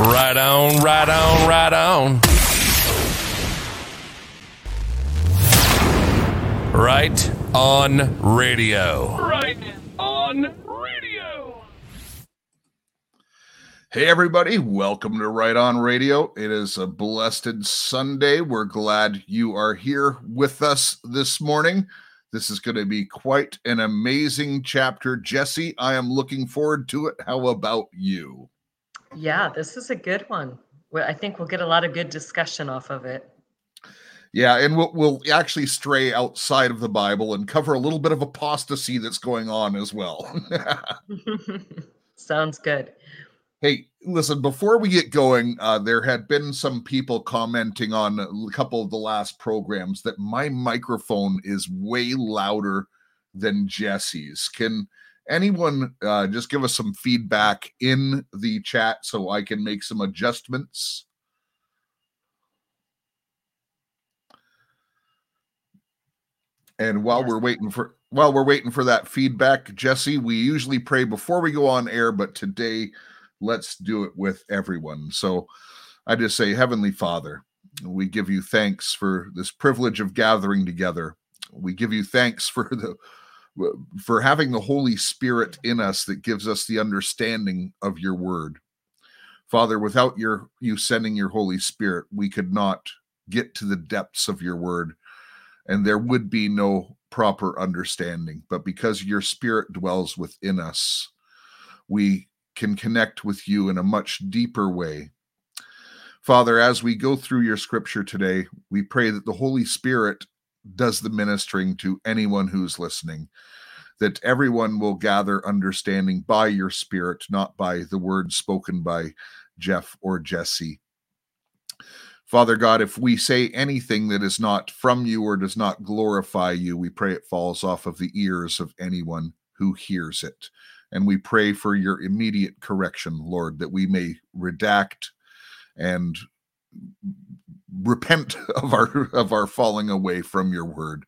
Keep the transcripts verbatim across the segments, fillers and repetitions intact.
Right on, right on, right on. Right on radio. Right on radio. Hey, everybody. Welcome to Right on Radio. It is a blessed Sunday. We're glad you are here with us this morning. This is going to be quite an amazing chapter. Jesse, I am looking forward to it. How about you? Yeah, this is a good one. I think we'll get a lot of good discussion off of it. Yeah, and we'll, we'll actually stray outside of the Bible and cover a little bit of apostasy that's going on as well. Sounds good. Hey, listen, before we get going, uh, there had been some people commenting on a couple of the last programs that my microphone is way louder than Jesse's. Can anyone uh, just give us some feedback in the chat so I can make some adjustments? And while we're waiting for while we're waiting for that feedback, Jesse, we usually pray before we go on air, but today let's do it with everyone. So I just say, Heavenly Father, we give you thanks for this privilege of gathering together. We give you thanks for the for having the Holy Spirit in us that gives us the understanding of your word. Father, without your you sending your Holy Spirit, we could not get to the depths of your word, and there would be no proper understanding. But because your Spirit dwells within us, we can connect with you in a much deeper way. Father, as we go through your scripture today, we pray that the Holy Spirit does the ministering to anyone who's listening, that everyone will gather understanding by your Spirit, not by the words spoken by Jeff or Jesse. Father God, if we say anything that is not from you or does not glorify you, we pray it falls off of the ears of anyone who hears it. And we pray for your immediate correction, Lord, that we may redact and repent of our of our falling away from your word.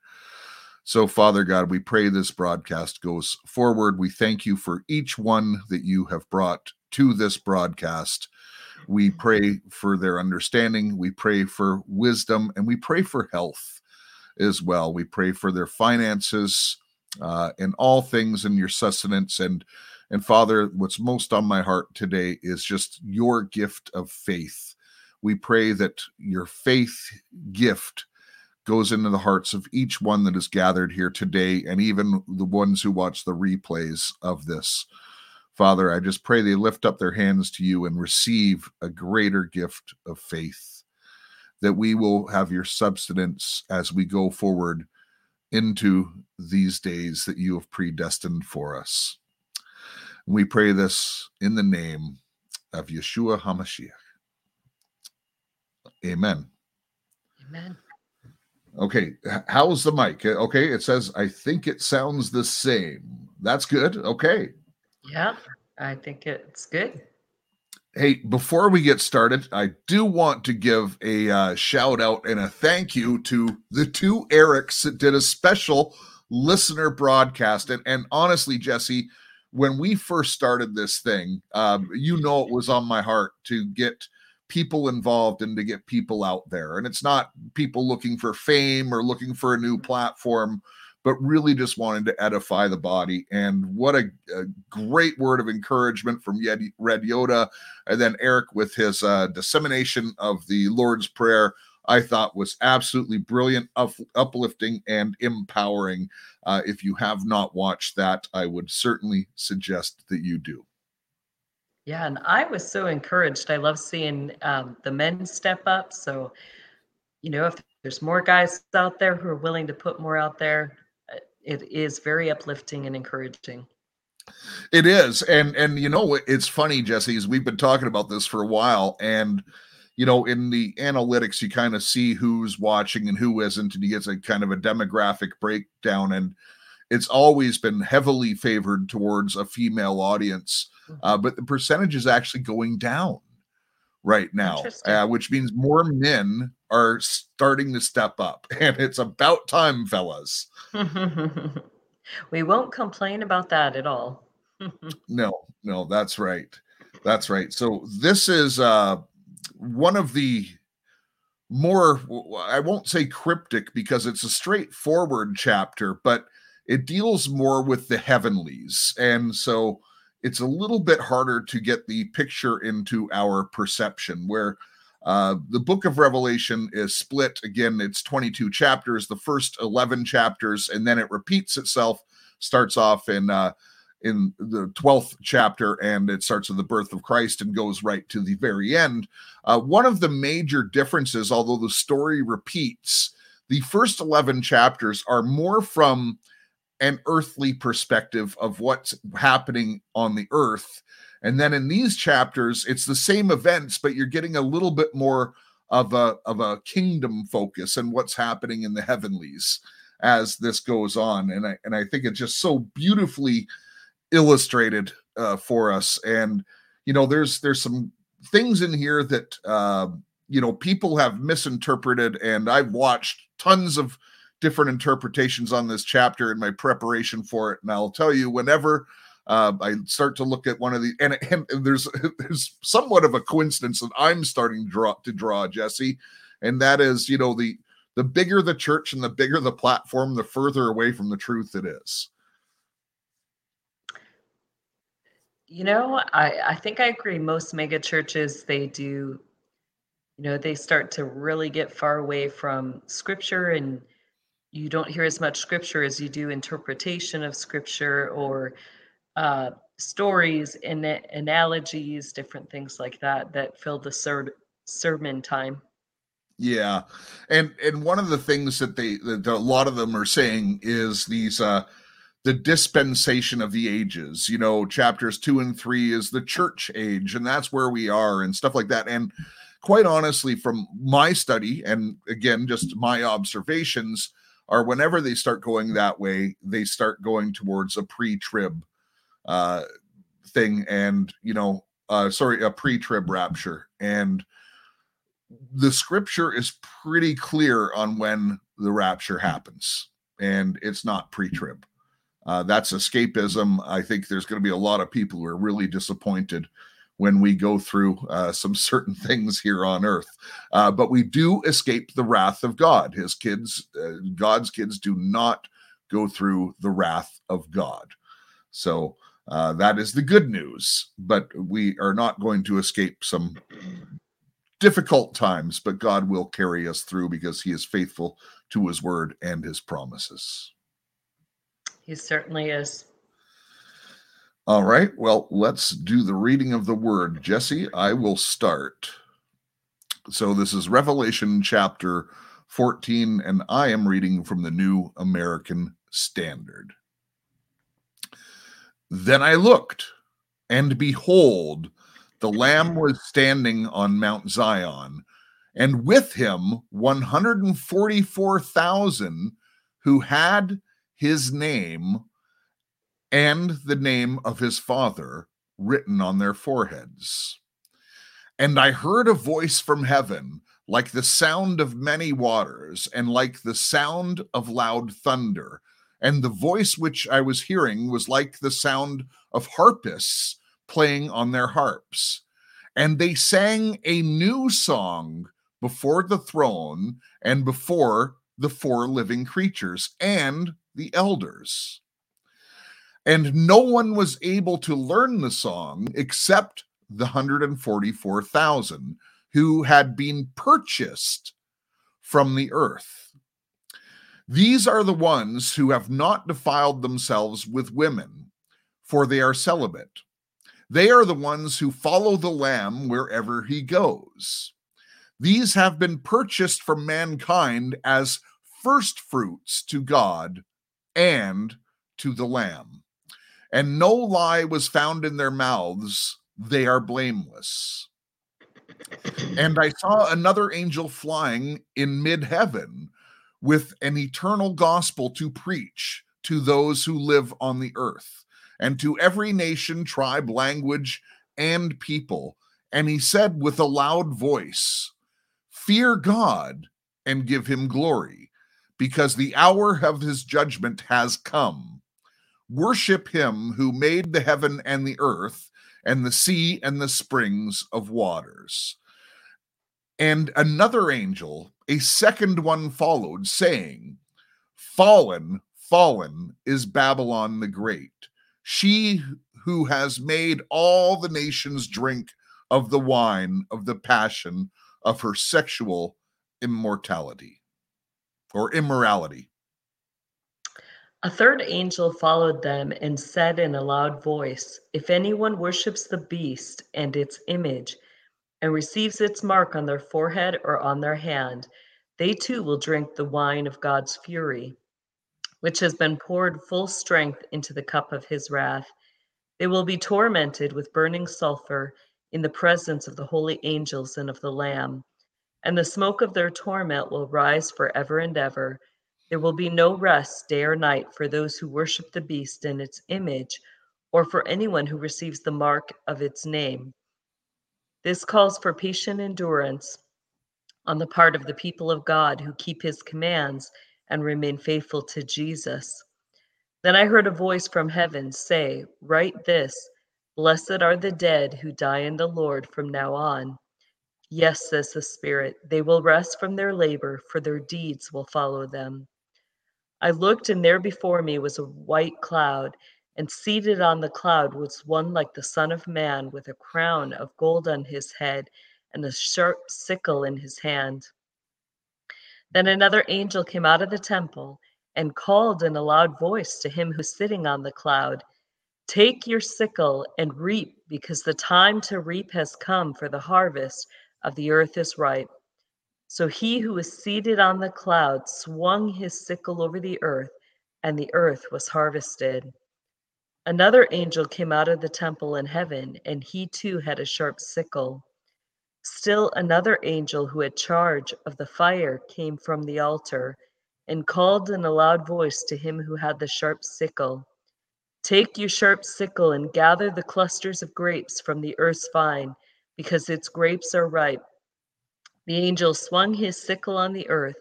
So, Father God, we pray this broadcast goes forward. We thank you for each one that you have brought to this broadcast. We pray for their understanding. We pray for wisdom, and we pray for health as well. We pray for their finances, Uh, in all things, in your sustenance. And, and Father, what's most on my heart today is just your gift of faith. We pray that your faith gift goes into the hearts of each one that is gathered here today, and even the ones who watch the replays of this. Father, I just pray they lift up their hands to you and receive a greater gift of faith, that we will have your substance as we go forward into these days that you have predestined for us. We pray this in the name of Yeshua HaMashiach. Amen. Amen. Okay, how's the mic? Okay, it says, I think it sounds the same. That's good. Okay. Yeah, I think it's good. Hey, before we get started, I do want to give a uh, shout out and a thank you to the two Erics that did a special listener broadcast. And, and honestly, Jesse, when we first started this thing, um, you know, it was on my heart to get people involved and to get people out there. And it's not people looking for fame or looking for a new platform, but really just wanted to edify the body. And what a, a great word of encouragement from Yed, Red Yoda. And then Eric with his uh, dissemination of the Lord's Prayer, I thought was absolutely brilliant, up, uplifting, and empowering. Uh, if you have not watched that, I would certainly suggest that you do. Yeah, and I was so encouraged. I love seeing um, the men step up. So, you know, if there's more guys out there who are willing to put more out there, it is very uplifting and encouraging. It is. And, and you know, it's funny, Jesse, is we've been talking about this for a while. And, you know, in the analytics, you kind of see who's watching and who isn't. And you get a kind of a demographic breakdown. And it's always been heavily favored towards a female audience. Mm-hmm. Uh, but the percentage is actually going down right now, uh, which means more men are starting to step up, and it's about time, fellas. We won't complain about that at all. no, no, that's right. That's right. So this is uh, one of the more, I won't say cryptic because it's a straightforward chapter, but it deals more with the heavenlies. And so it's a little bit harder to get the picture into our perception, where uh, the book of Revelation is split. Again, it's twenty-two chapters, the first eleven chapters, and then it repeats itself, starts off in uh, in the twelfth chapter, and it starts with the birth of Christ and goes right to the very end. Uh, one of the major differences, although the story repeats, the first eleven chapters are more from an earthly perspective of what's happening on the earth. And then in these chapters, it's the same events, but you're getting a little bit more of a, of a kingdom focus and what's happening in the heavenlies as this goes on. And I, and I think it's just so beautifully illustrated uh, for us. And, you know, there's, there's some things in here that, uh, you know, people have misinterpreted, and I've watched tons of different interpretations on this chapter in my preparation for it. And I'll tell you, whenever uh, I start to look at one of the, and, and, and there's, there's somewhat of a coincidence that I'm starting to draw, to draw, Jesse. And that is, you know, the, the bigger the church and the bigger the platform, the further away from the truth it is. You know, I, I think I agree. Most mega churches, they do, you know, they start to really get far away from scripture, and you don't hear as much scripture as you do interpretation of scripture or uh, stories and analogies, different things like that, that fill the ser- sermon time. Yeah. And and one of the things that they, that a lot of them are saying is these, uh, the dispensation of the ages, you know, chapters two and three is the church age, and that's where we are and stuff like that. And quite honestly, from my study, and again, just my observations, or whenever they start going that way, they start going towards a pre-trib uh, thing and, you know, uh, sorry, a pre-trib rapture. And the scripture is pretty clear on when the rapture happens, and it's not pre-trib. Uh, that's escapism. I think there's going to be a lot of people who are really disappointed when we go through uh, some certain things here on earth. Uh, but we do escape the wrath of God. His kids, uh, God's kids do not go through the wrath of God. So uh, that is the good news, but we are not going to escape some difficult times, but God will carry us through because he is faithful to his word and his promises. He certainly is. All right, well, let's do the reading of the word. Jesse, I will start. So this is Revelation chapter fourteen, and I am reading from the New American Standard. Then I looked, and behold, the Lamb was standing on Mount Zion, and with him one hundred forty-four thousand who had his name and the name of his Father written on their foreheads. And I heard a voice from heaven, like the sound of many waters, and like the sound of loud thunder. And the voice which I was hearing was like the sound of harpists playing on their harps. And they sang a new song before the throne and before the four living creatures and the elders. And no one was able to learn the song except the one hundred forty-four thousand who had been purchased from the earth. These are the ones who have not defiled themselves with women, for they are celibate. They are the ones who follow the Lamb wherever he goes. These have been purchased from mankind as firstfruits to God and to the Lamb. And no lie was found in their mouths, they are blameless. And I saw another angel flying in mid-heaven with an eternal gospel to preach to those who live on the earth, and to every nation, tribe, language, and people. And he said with a loud voice, "Fear God and give him glory, because the hour of his judgment has come. Worship him who made the heaven and the earth and the sea and the springs of waters. And another angel, a second one, followed, saying, Fallen, fallen is Babylon the Great, she who has made all the nations drink of the wine of the passion of her sexual immortality or immorality. A third angel followed them and said in a loud voice, If anyone worships the beast and its image and receives its mark on their forehead or on their hand, they too will drink the wine of God's fury, which has been poured full strength into the cup of his wrath. They will be tormented with burning sulfur in the presence of the holy angels and of the Lamb, and the smoke of their torment will rise forever and ever. There will be no rest day or night for those who worship the beast and its image, or for anyone who receives the mark of its name. This calls for patient endurance on the part of the people of God who keep his commands and remain faithful to Jesus. Then I heard a voice from heaven say, Write this, blessed are the dead who die in the Lord from now on. Yes, says the Spirit, they will rest from their labor, for their deeds will follow them. I looked, and there before me was a white cloud, and seated on the cloud was one like the Son of Man, with a crown of gold on his head and a sharp sickle in his hand. Then another angel came out of the temple and called in a loud voice to him who's sitting on the cloud, Take your sickle and reap, because the time to reap has come, for the harvest of the earth is ripe. So he who was seated on the cloud swung his sickle over the earth, and the earth was harvested. Another angel came out of the temple in heaven, and he too had a sharp sickle. Still another angel who had charge of the fire came from the altar and called in a loud voice to him who had the sharp sickle, Take your sharp sickle and gather the clusters of grapes from the earth's vine, because its grapes are ripe. The angel swung his sickle on the earth,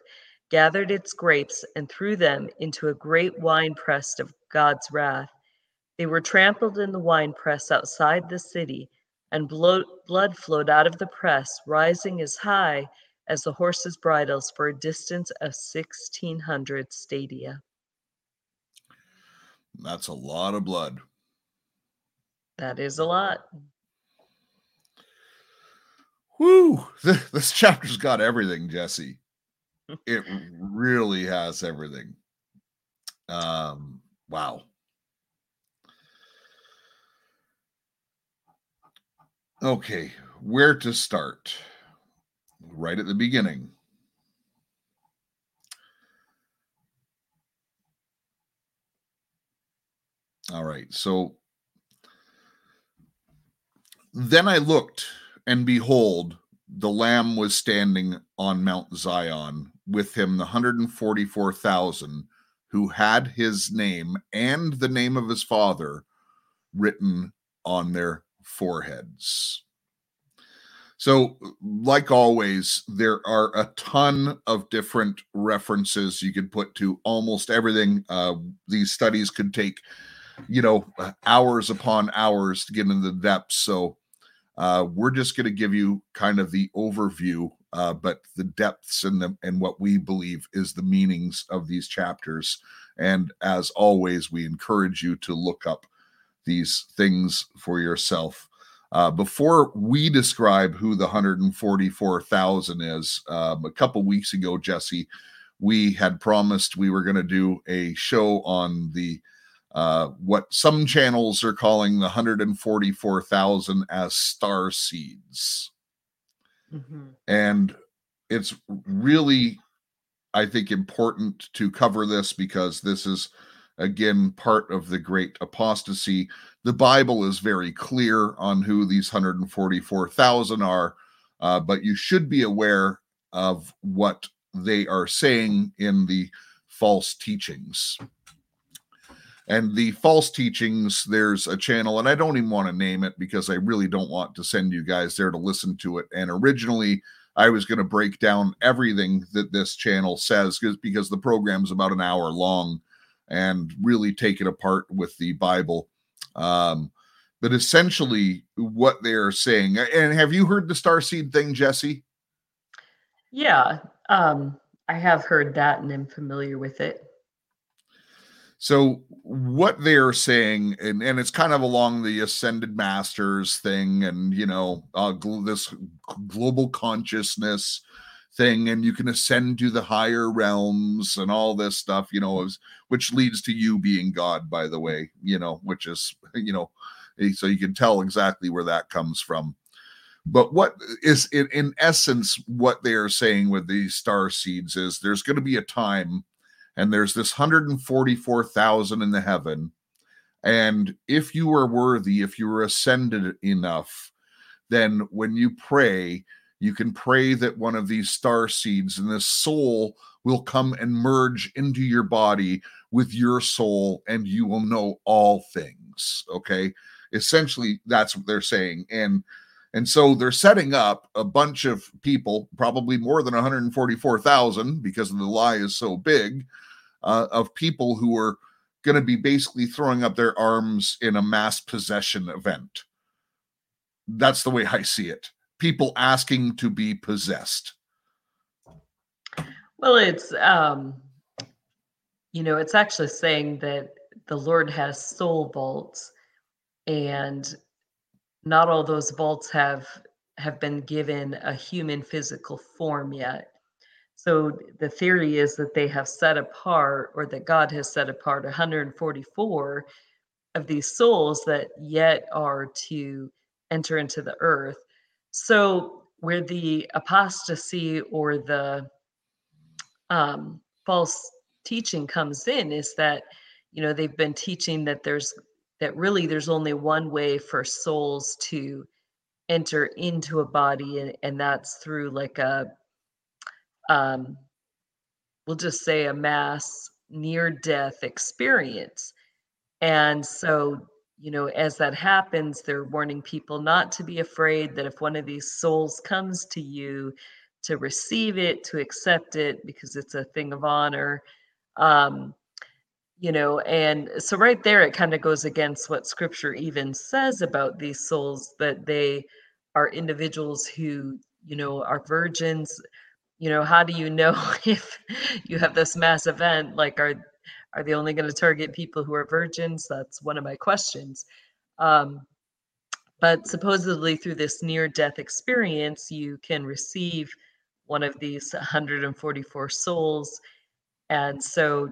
gathered its grapes, and threw them into a great winepress of God's wrath. They were trampled in the winepress outside the city, and blood flowed out of the press, rising as high as the horses' bridles for a distance of sixteen hundred stadia. That's a lot of blood. That is a lot. Woo! This chapter's got everything, Jesse. It really has everything. Um, wow. Okay, where to start? Right at the beginning. All right, so then I looked, and behold, the Lamb was standing on Mount Zion, with him the one hundred forty-four thousand who had his name and the name of his Father written on their foreheads. So, like always, there are a ton of different references you could put to almost everything. Uh, these studies could take, you know, hours upon hours to get into the depths. So, uh, we're just going to give you kind of the overview, uh, but the depths and the and what we believe is the meanings of these chapters. And as always, we encourage you to look up these things for yourself. Uh, before we describe who the one hundred forty-four thousand is, um, a couple weeks ago, Jesse, we had promised we were going to do a show on the uh, what some channels are calling the one hundred forty-four thousand as star seeds. Mm-hmm. And it's really, I think, important to cover this because this is, again, part of the great apostasy. The Bible is very clear on who these one hundred forty-four thousand are, uh, but you should be aware of what they are saying in the false teachings. And the false teachings, there's a channel, and I don't even want to name it because I really don't want to send you guys there to listen to it. And originally, I was going to break down everything that this channel says because the program's about an hour long and really take it apart with the Bible. Um, But essentially what they are saying. And have you heard the starseed thing, Jesse? Yeah, um, I have heard that and am familiar with it. So what they are saying, and, and it's kind of along the Ascended Masters thing and, you know, uh, gl- this global consciousness thing, and you can ascend to the higher realms and all this stuff, you know, which leads to you being God, by the way, you know, which is, you know, so you can tell exactly where that comes from. But what is, in, in essence, what they are saying with these star seeds is there's going to be a time, and there's this one hundred forty-four thousand in the heaven, and if you are worthy, if you are ascended enough, then when you pray, you can pray that one of these star seeds and this soul will come and merge into your body with your soul, and you will know all things, okay? Essentially, that's what they're saying. And and so they're setting up a bunch of people, probably more than one hundred forty-four thousand because the lie is so big, uh, of people who are going to be basically throwing up their arms in a mass possession event. That's the way I see it. People asking to be possessed. Well, it's, um, you know, it's actually saying that the Lord has soul vaults, and not all those vaults have have been given a human physical form yet. So the theory is that they have set apart, or that God has set apart, one hundred forty-four of these souls that yet are to enter into the earth. So where the apostasy or the um, false teaching comes in is that, you know, they've been teaching that there's that really there's only one way for souls to enter into a body, and, and that's through like a, um, we'll just say a mass near-death experience. And so, you know, as that happens, they're warning people not to be afraid, that if one of these souls comes to you, to receive it, to accept it, because it's a thing of honor. Um, You know, and so right there, it kind of goes against what scripture even says about these souls, that they are individuals who, you know, are virgins. You know, how do you know if you have this mass event? Like, are are they only going to target people who are virgins? That's one of my questions. Um, but supposedly through this near-death experience, you can receive one of these one hundred forty-four souls. And so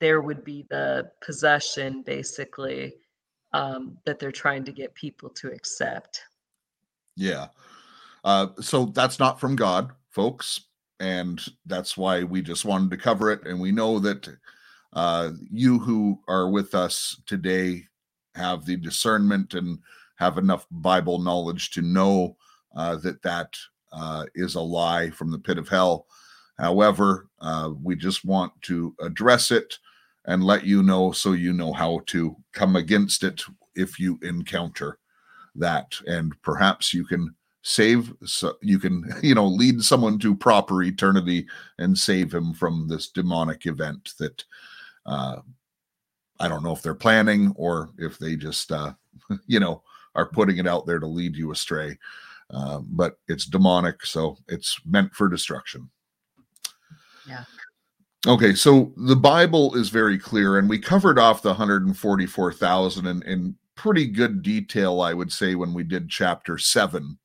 there would be the possession, basically, um, that they're trying to get people to accept. Yeah. Uh, so that's not from God, folks. And that's why we just wanted to cover it. And we know that uh, you who are with us today have the discernment and have enough Bible knowledge to know uh, that that uh, is a lie from the pit of hell. However, uh, we just want to address it and let you know, so you know how to come against it if you encounter that. And perhaps you can save, so you can, you know, lead someone to proper eternity and save him from this demonic event that uh, I don't know if they're planning or if they just, uh, you know, are putting it out there to lead you astray. Uh, but it's demonic, so it's meant for destruction. Yeah. Okay, so the Bible is very clear, and we covered off the one hundred forty-four thousand in, in pretty good detail, I would say, when we did chapter seven.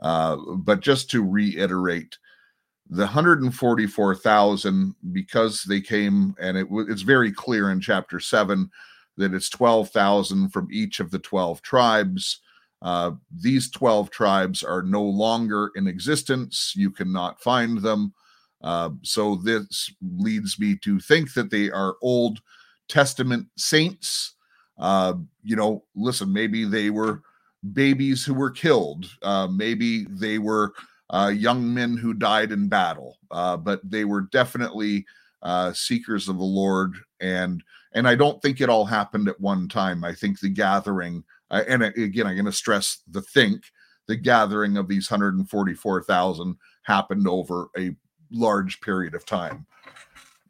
Uh, but just to reiterate, the one hundred forty-four thousand, because they came, and it, it's very clear in chapter seven that it's twelve thousand from each of the twelve tribes. Uh, these twelve tribes are no longer in existence. You cannot find them. Uh, so this leads me to think that they are Old Testament saints. Uh, you know, listen, maybe they were babies who were killed. Uh, maybe they were uh, young men who died in battle. Uh, but they were definitely uh, seekers of the Lord. And and I don't think it all happened at one time. I think the gathering, uh, and again, I'm going to stress the think, the gathering of these one hundred forty-four thousand happened over a large period of time.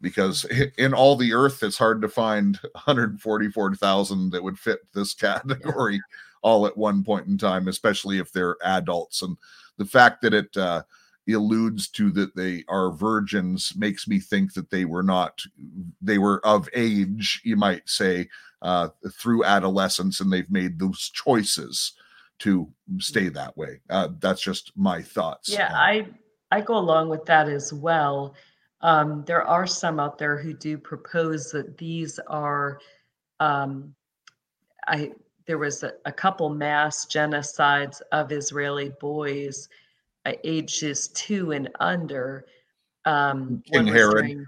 because in all the earth, it's hard to find one hundred forty-four thousand that would fit this category yeah. all at one point in time, especially if they're adults. And the fact that it uh, alludes to that they are virgins makes me think that they were not, they were of age, you might say, uh, through adolescence, and they've made those choices to stay that way. Uh, that's just my thoughts. Yeah, uh, I, I go along with that as well. Um, there are some out there who do propose that these are, um, I there was a, a couple mass genocides of Israeli boys, uh, ages two and under. Um, King Herod, during,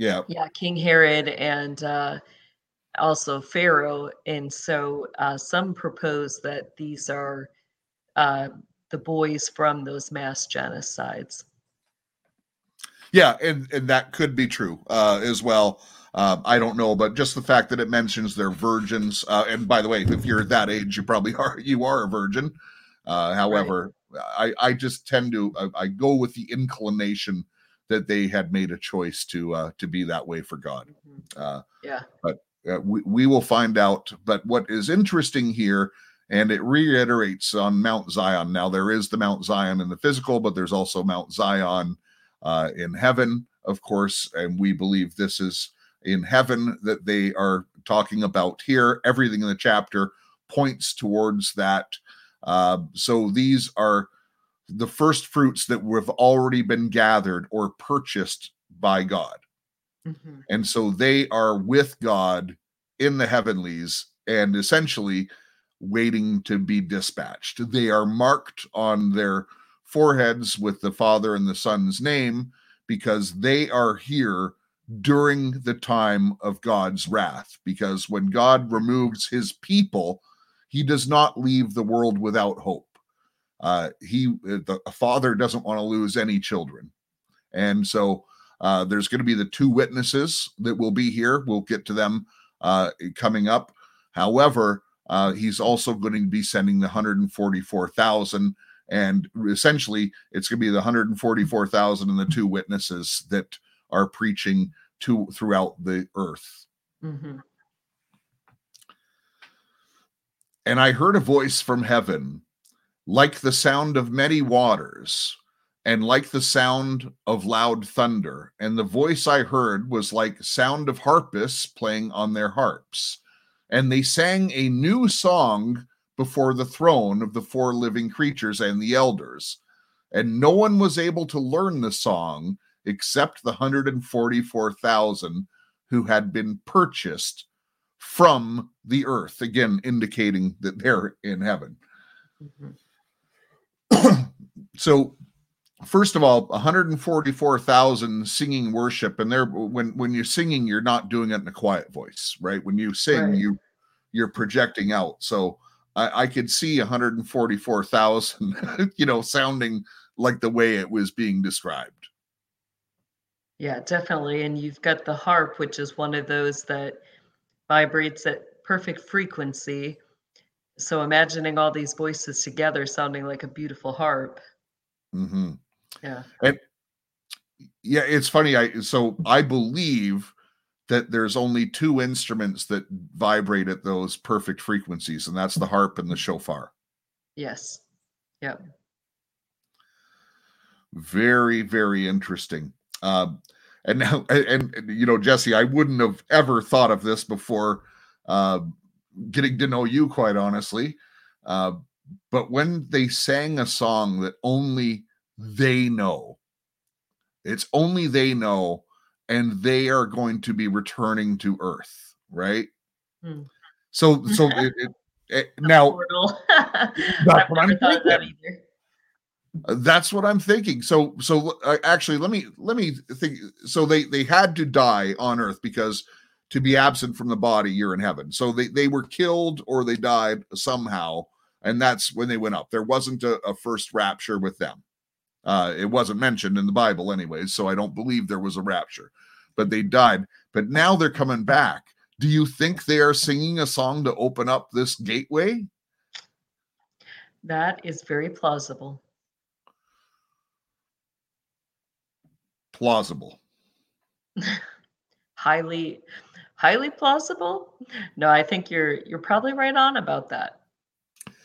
yeah, yeah, King Herod, and uh, also Pharaoh. And so uh, some propose that these are uh, the boys from those mass genocides. Yeah, and, and that could be true uh, as well. Um, I don't know, but just the fact that it mentions they're virgins. Uh, and by the way, if you're that age, you probably are. You are a virgin. Uh, however, right. I, I just tend to I, I go with the inclination that they had made a choice to uh, to be that way for God. Mm-hmm. Uh, yeah, but uh, we we will find out. But what is interesting here, and it reiterates on Mount Zion. Now there is the Mount Zion in the physical, but there's also Mount Zion Uh, in heaven, of course, and we believe this is in heaven that they are talking about here. Everything in the chapter points towards that. Uh, so these are the first fruits that have already been gathered or purchased by God. Mm-hmm. And so they are with God in the heavenlies and essentially waiting to be dispatched. They are marked on their foreheads with the Father and the Son's name, because they are here during the time of God's wrath. Because when God removes his people, he does not leave the world without hope. Uh, he, the Father doesn't want to lose any children. And so uh, there's going to be the two witnesses that will be here. We'll get to them uh, coming up. However, uh, he's also going to be sending the one hundred forty-four thousand. And essentially, it's going to be the one hundred forty-four thousand and the two witnesses that are preaching to throughout the earth. Mm-hmm. And I heard a voice from heaven, like the sound of many waters, and like the sound of loud thunder. And the voice I heard was like sound of harpists playing on their harps. And they sang a new song before the throne of the four living creatures and the elders. And no one was able to learn the song except the one hundred forty-four thousand who had been purchased from the earth, again, indicating that they're in heaven. Mm-hmm. So, first of all, one hundred forty-four thousand singing worship, and they're, when, when you're singing, you're not doing it in a quiet voice, right? When you sing, right. you, you're projecting out. So, I, I could see one hundred forty-four thousand, you know, sounding like the way it was being described. Yeah, definitely. And you've got the harp, which is one of those that vibrates at perfect frequency. So imagining all these voices together sounding like a beautiful harp. Mm-hmm. Yeah. And yeah, it's funny. I so I believe that there's only two instruments that vibrate at those perfect frequencies, and that's the harp and the shofar. Yes. Yep. Very, very interesting. Um, and now, and, and you know, Jesse, I wouldn't have ever thought of this before uh, getting to know you, quite honestly. Uh, but when they sang a song that only they know, it's only they know. And they are going to be returning to Earth, right? Hmm. So, so it, it, it, now that's what I'm thinking. That that's what I'm thinking. So, so uh, actually, let me let me think. So they they had to die on Earth, because to be absent from the body, you're in heaven. So they they were killed or they died somehow, and that's when they went up. There wasn't a, a first rapture with them. Uh, it wasn't mentioned in the Bible anyways, so I don't believe there was a rapture. But they died. But now they're coming back. Do you think they are singing a song to open up this gateway? That is very plausible. Plausible. highly, highly plausible. No, I think you're you're probably right on about that.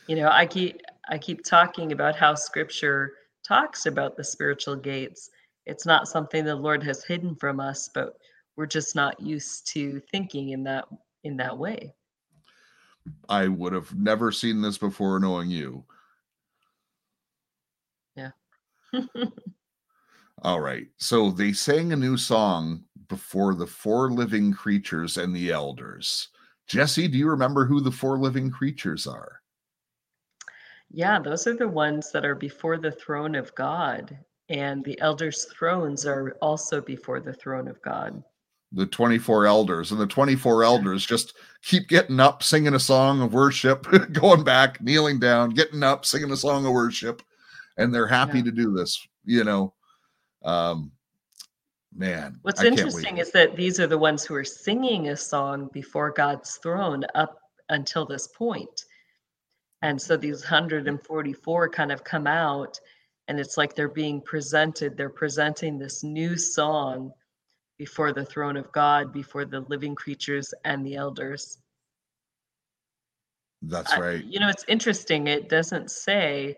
You know, I keep I keep talking about how Scripture talks about the spiritual gates. It's not something the Lord has hidden from us, but we're just not used to thinking in that in that way. I would have never seen this before knowing you. Yeah. All right. So they sang a new song before the four living creatures and the elders. Jesse, do you remember who the four living creatures are? Yeah, those are the ones that are before the throne of God. And the elders' thrones are also before the throne of God. The twenty-four elders, and the twenty-four elders just keep getting up, singing a song of worship, going back, kneeling down, getting up, singing a song of worship, and they're happy yeah. to do this, you know. Um, man, what's I interesting is that these are the ones who are singing a song before God's throne up until this point. And so these one hundred forty-four kind of come out, and it's like they're being presented, they're presenting this new song before the throne of God, before the living creatures and the elders. That's right. Uh, you know, it's interesting. It doesn't say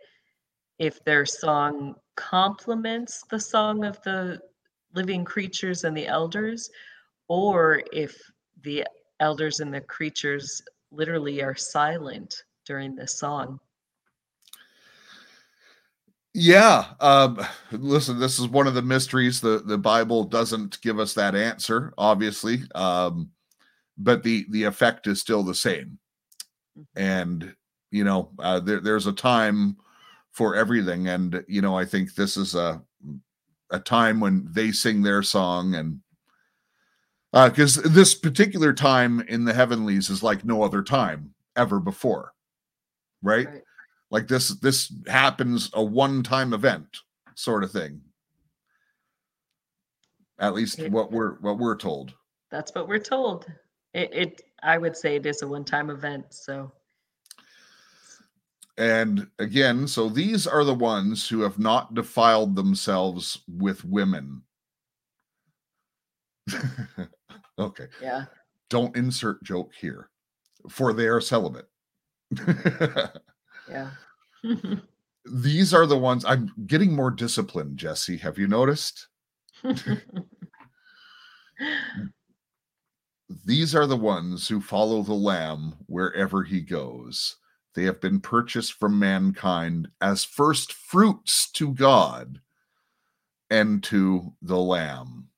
if their song complements the song of the living creatures and the elders, or if the elders and the creatures literally are silent during this song. Yeah. Um, listen, this is one of the mysteries. The, the Bible doesn't give us that answer, obviously. Um, but the, the effect is still the same. And, you know, uh, there, there's a time for everything. And, you know, I think this is a, a time when they sing their song. And uh, because this particular time in the heavenlies is like no other time ever before. Right. Right. Like this, this happens a one-time event sort of thing. At least it, what we're what we're told. That's what we're told. It, it, I would say, it is a one-time event. So, and again, so these are the ones who have not defiled themselves with women. Okay. Yeah. Don't insert joke here, for they are celibate. Yeah. These are the ones. I'm getting more disciplined, Jesse. Have you noticed? These are the ones who follow the Lamb wherever he goes. They have been purchased from mankind as first fruits to God and to the Lamb.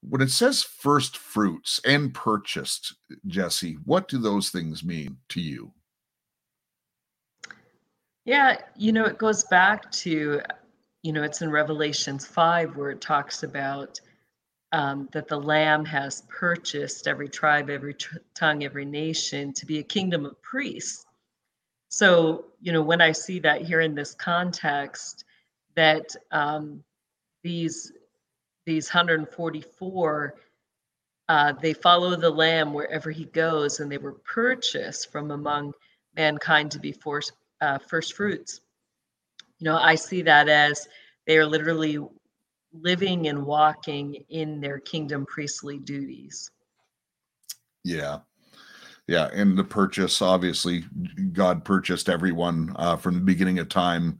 When it says first fruits and purchased, Jesse, what do those things mean to you? Yeah, you know, it goes back to, you know, it's in Revelations five where it talks about um, that the Lamb has purchased every tribe, every tr- tongue, every nation to be a kingdom of priests. So, you know, when I see that here in this context, that um, these these one hundred forty-four, uh, they follow the Lamb wherever he goes, and they were purchased from among mankind to be forced. Uh, first fruits. You know, I see that as they are literally living and walking in their kingdom priestly duties. Yeah. Yeah. And the purchase, obviously, God purchased everyone uh, from the beginning of time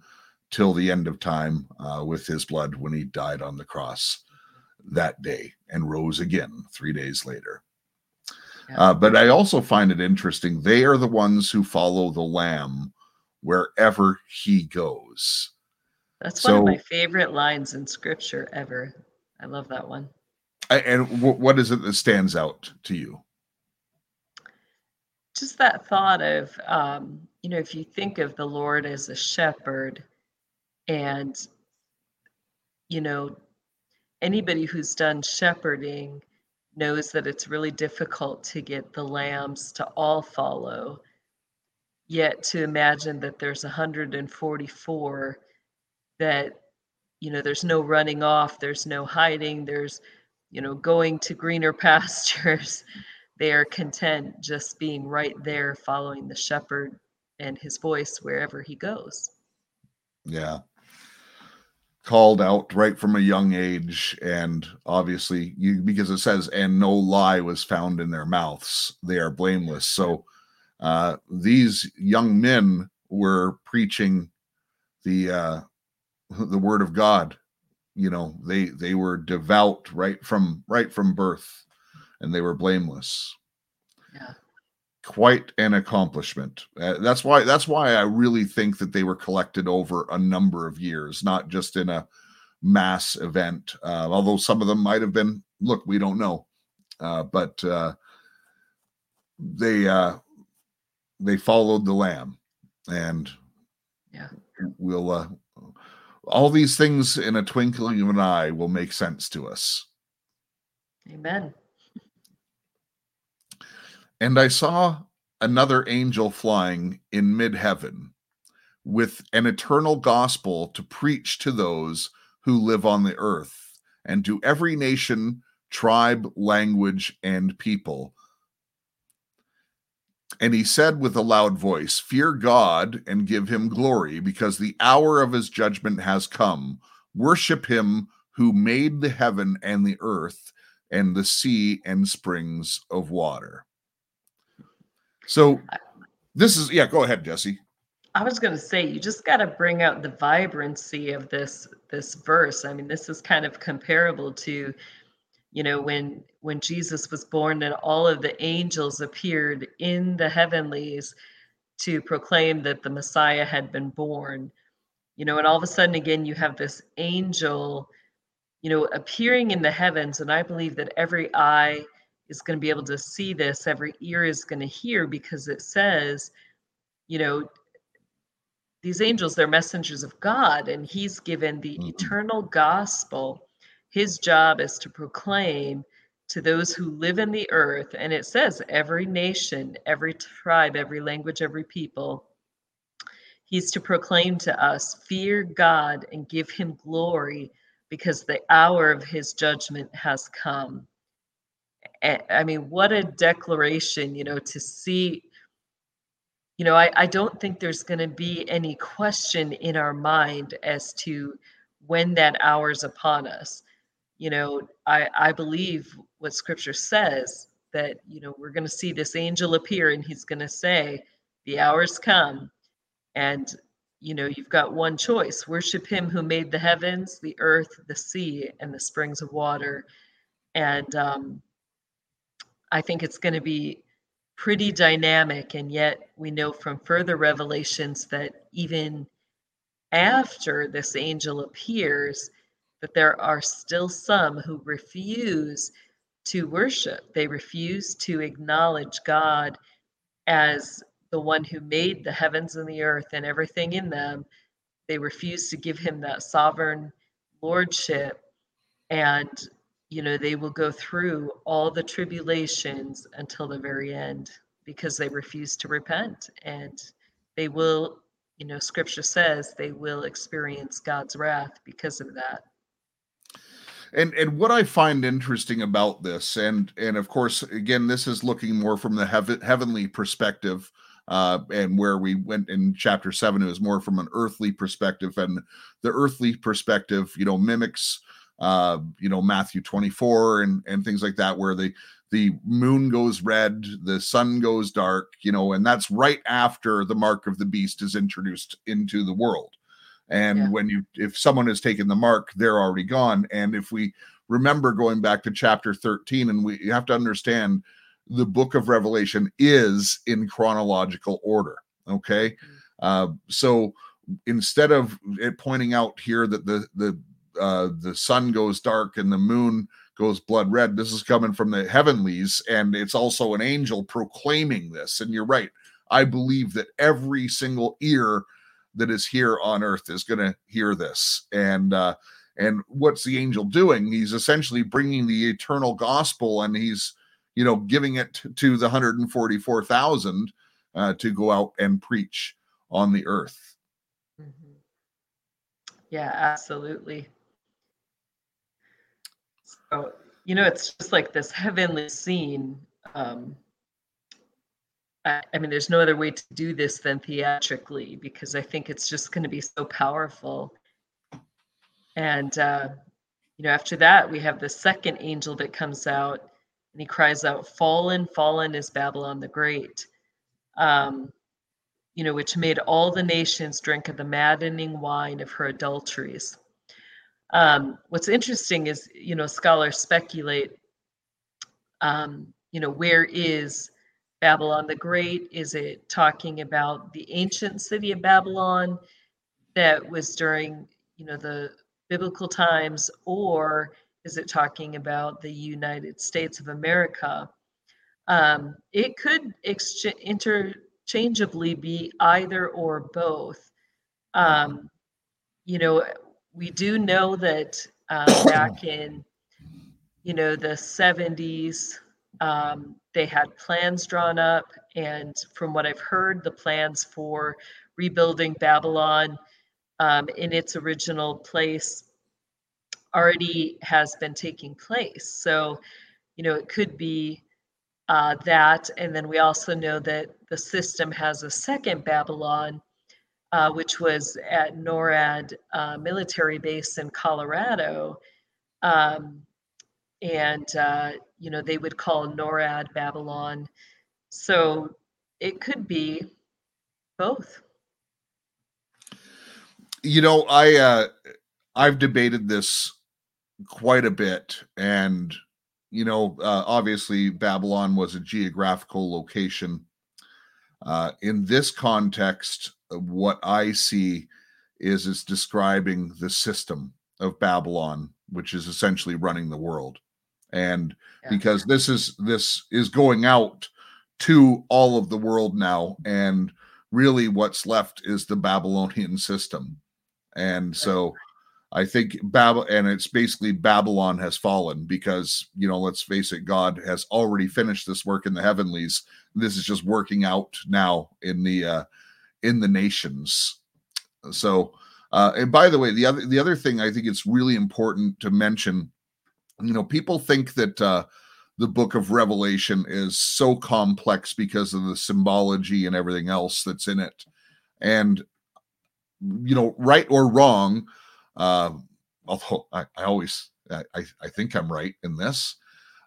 till the end of time uh, with his blood when he died on the cross that day and rose again three days later. Yeah. Uh, but I also find it interesting. They are the ones who follow the Lamb wherever he goes. That's so, one of my favorite lines in Scripture ever. I love that one. I, and w- what is it that stands out to you? Just that thought of, um, you know, if you think of the Lord as a shepherd, and, you know, anybody who's done shepherding knows that it's really difficult to get the lambs to all follow. Yet to imagine that there's one hundred forty-four, that, you know, there's no running off, there's no hiding, there's, you know, going to greener pastures. They are content just being right there, following the shepherd and his voice wherever he goes. Yeah. called out right from a young age, and obviously you, because it says, and no lie was found in their mouths, they are blameless. So uh, these young men were preaching the uh, the word of God. You know, they they were devout right from right from birth, and they were blameless. Yeah. Quite an accomplishment. Uh, that's why that's why I really think that they were collected over a number of years, not just in a mass event, uh, although some of them might have been. Look, we don't know, uh, but uh, they uh, they followed the Lamb, and yeah, we'll uh, all these things in a twinkling of an eye will make sense to us. Amen. And I saw another angel flying in mid-heaven with an eternal gospel to preach to those who live on the earth, and to every nation, tribe, language, and people. And he said with a loud voice, "Fear God and give him glory, because the hour of his judgment has come. Worship him who made the heaven and the earth and the sea and springs of water." So this is, yeah, go ahead, Jesse. I was going to say, you just got to bring out the vibrancy of this, this verse. I mean, this is kind of comparable to, you know, when, when Jesus was born and all of the angels appeared in the heavenlies to proclaim that the Messiah had been born, you know, and all of a sudden, again, you have this angel, you know, appearing in the heavens. And I believe that every eye is going to be able to see this, every ear is going to hear, because it says, you know, these angels, they're messengers of God, and he's given the mm-hmm. eternal gospel. His job is to proclaim to those who live in the earth, and it says every nation, every tribe, every language, every people. He's to proclaim to us, fear God and give him glory, because the hour of his judgment has come. I mean, what a declaration, you know, to see, you know, I, I don't think there's going to be any question in our mind as to when that hour is upon us. You know, I, I believe what scripture says, that, you know, we're going to see this angel appear, and he's going to say, the hour's come. And, you know, you've got one choice: worship him who made the heavens, the earth, the sea, and the springs of water. And, um, I think it's going to be pretty dynamic. And yet we know from further revelations that even after this angel appears, that there are still some who refuse to worship. They refuse to acknowledge God as the one who made the heavens and the earth and everything in them. They refuse to give him that sovereign lordship, and you know, they will go through all the tribulations until the very end, because they refuse to repent, and they will, you know, scripture says they will experience God's wrath because of that. And and what I find interesting about this, and and of course, again, this is looking more from the heaven, heavenly perspective, uh, and where we went in chapter seven, it was more from an earthly perspective, and the earthly perspective, you know, mimics uh you know Matthew twenty-four and and things like that, where the the moon goes red, the sun goes dark, you know, and that's right after the mark of the beast is introduced into the world. And yeah. when you if someone has taken the mark, they're already gone. And if we remember going back to chapter thirteen, and we you have to understand the book of Revelation is in chronological order, okay? Mm-hmm. Uh so instead of it pointing out here that the the Uh, the sun goes dark and the moon goes blood red, this is coming from the heavenlies, and it's also an angel proclaiming this. And you're right, I believe that every single ear that is here on earth is going to hear this. And uh, and what's the angel doing? He's essentially bringing the eternal gospel, and he's, you know, giving it to the one hundred forty-four thousand uh, to go out and preach on the earth. Mm-hmm. Yeah, absolutely. So, you know, it's just like this heavenly scene. Um, I, I mean, there's no other way to do this than theatrically, because I think it's just going to be so powerful. And, uh, you know, after that, we have the second angel that comes out, and he cries out, "Fallen, fallen is Babylon the Great, um, you know, which made all the nations drink of the maddening wine of her adulteries." Um, what's interesting is, you know, scholars speculate, um, you know, where is Babylon the Great? Is it talking about the ancient city of Babylon that was during, you know, the biblical times, or is it talking about the United States of America? Um, it could ex- interchangeably be either or both. Um, you know, we do know that uh, back in, you know, the seventies, um, they had plans drawn up. And from what I've heard, the plans for rebuilding Babylon um, in its original place already has been taking place. So, you know, it could be uh, that. And then we also know that the system has a second Babylon, uh, which was at NORAD uh, military base in Colorado. Um, and, uh, you know, they would call NORAD Babylon. So it could be both. You know, I, uh, I've debated this quite a bit, and, you know, uh, obviously Babylon was a geographical location. Uh, in this context, what I see is it's describing the system of Babylon, which is essentially running the world. And yeah. because this is, this is going out to all of the world now, and really what's left is the Babylonian system. And so I think Babylon, and it's basically Babylon has fallen because, you know, let's face it, God has already finished this work in the heavenlies. This is just working out now in the, uh, in the nations. So, uh, and by the way, the other, the other thing I think it's really important to mention, you know, people think that, uh, the book of Revelation is so complex because of the symbology and everything else that's in it. And, you know, right or wrong, uh, although I, I always, I, I think I'm right in this,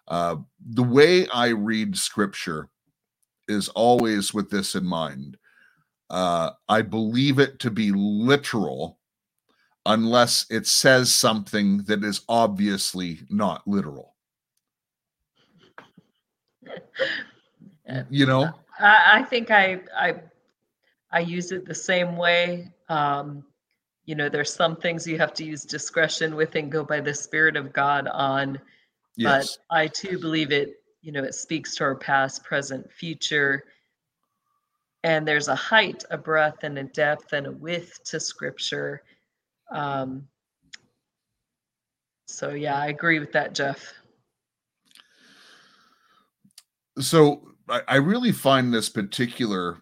uh, the way I read scripture is always with this in mind. Uh, I believe it to be literal unless it says something that is obviously not literal. You know, I, I think I, I, I use it the same way. Um, you know, there's some things you have to use discretion with and go by the Spirit of God on. Yes. But I too believe it, you know, it speaks to our past, present, future. And there's a height, a breadth, and a depth, and a width to scripture. Um, so yeah, I agree with that, Jeff. So I really find this particular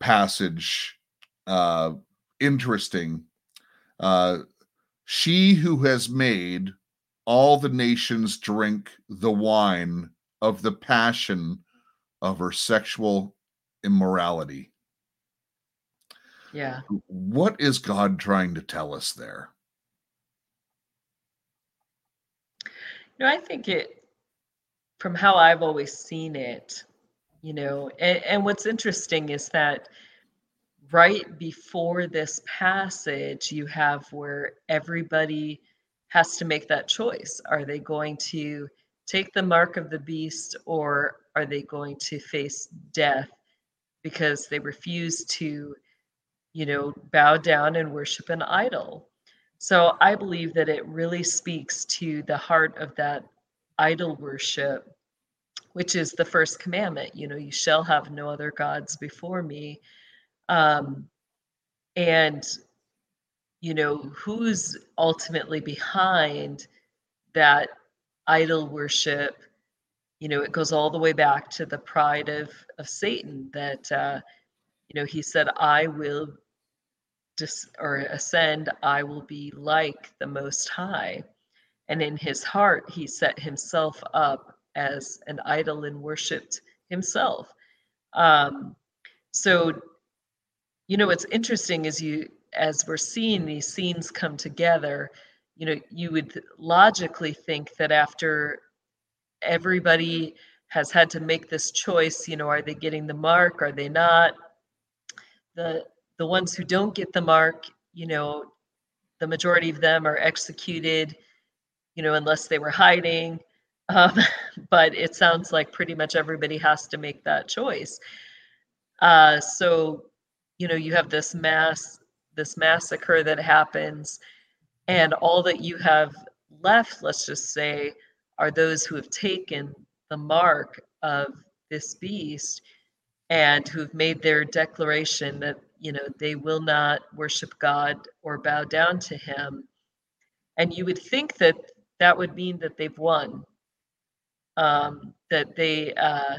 passage uh, interesting. Uh, she who has made all the nations drink the wine of the passion of her sexual immorality. Yeah. What is God trying to tell us there? You know, I think it, from how I've always seen it, you know, and, and what's interesting is that right before this passage, you have where everybody has to make that choice. Are they going to take the mark of the beast, or are they going to face death because they refuse to, you know, bow down and worship an idol? So I believe that it really speaks to the heart of that idol worship, which is the first commandment, you know, you shall have no other gods before me. Um, and, you know, who's ultimately behind that idol worship? You know, it goes all the way back to the pride of, of Satan that, uh, you know, he said, I will dis- or ascend, I will be like the Most High. And in his heart, he set himself up as an idol and worshiped himself. Um, so, you know, what's interesting is you, as we're seeing these scenes come together, you know, you would logically think that after everybody has had to make this choice, you know, are they getting the mark? Are they not? The the ones who don't get the mark, you know, the majority of them are executed, you know, unless they were hiding. Um, but it sounds like pretty much everybody has to make that choice. Uh, so, you know, you have this mass, this massacre that happens, and all that you have left, let's just say, are those who have taken the mark of this beast and who've made their declaration that, you know, they will not worship God or bow down to him. And you would think that that would mean that they've won, um, that they, uh,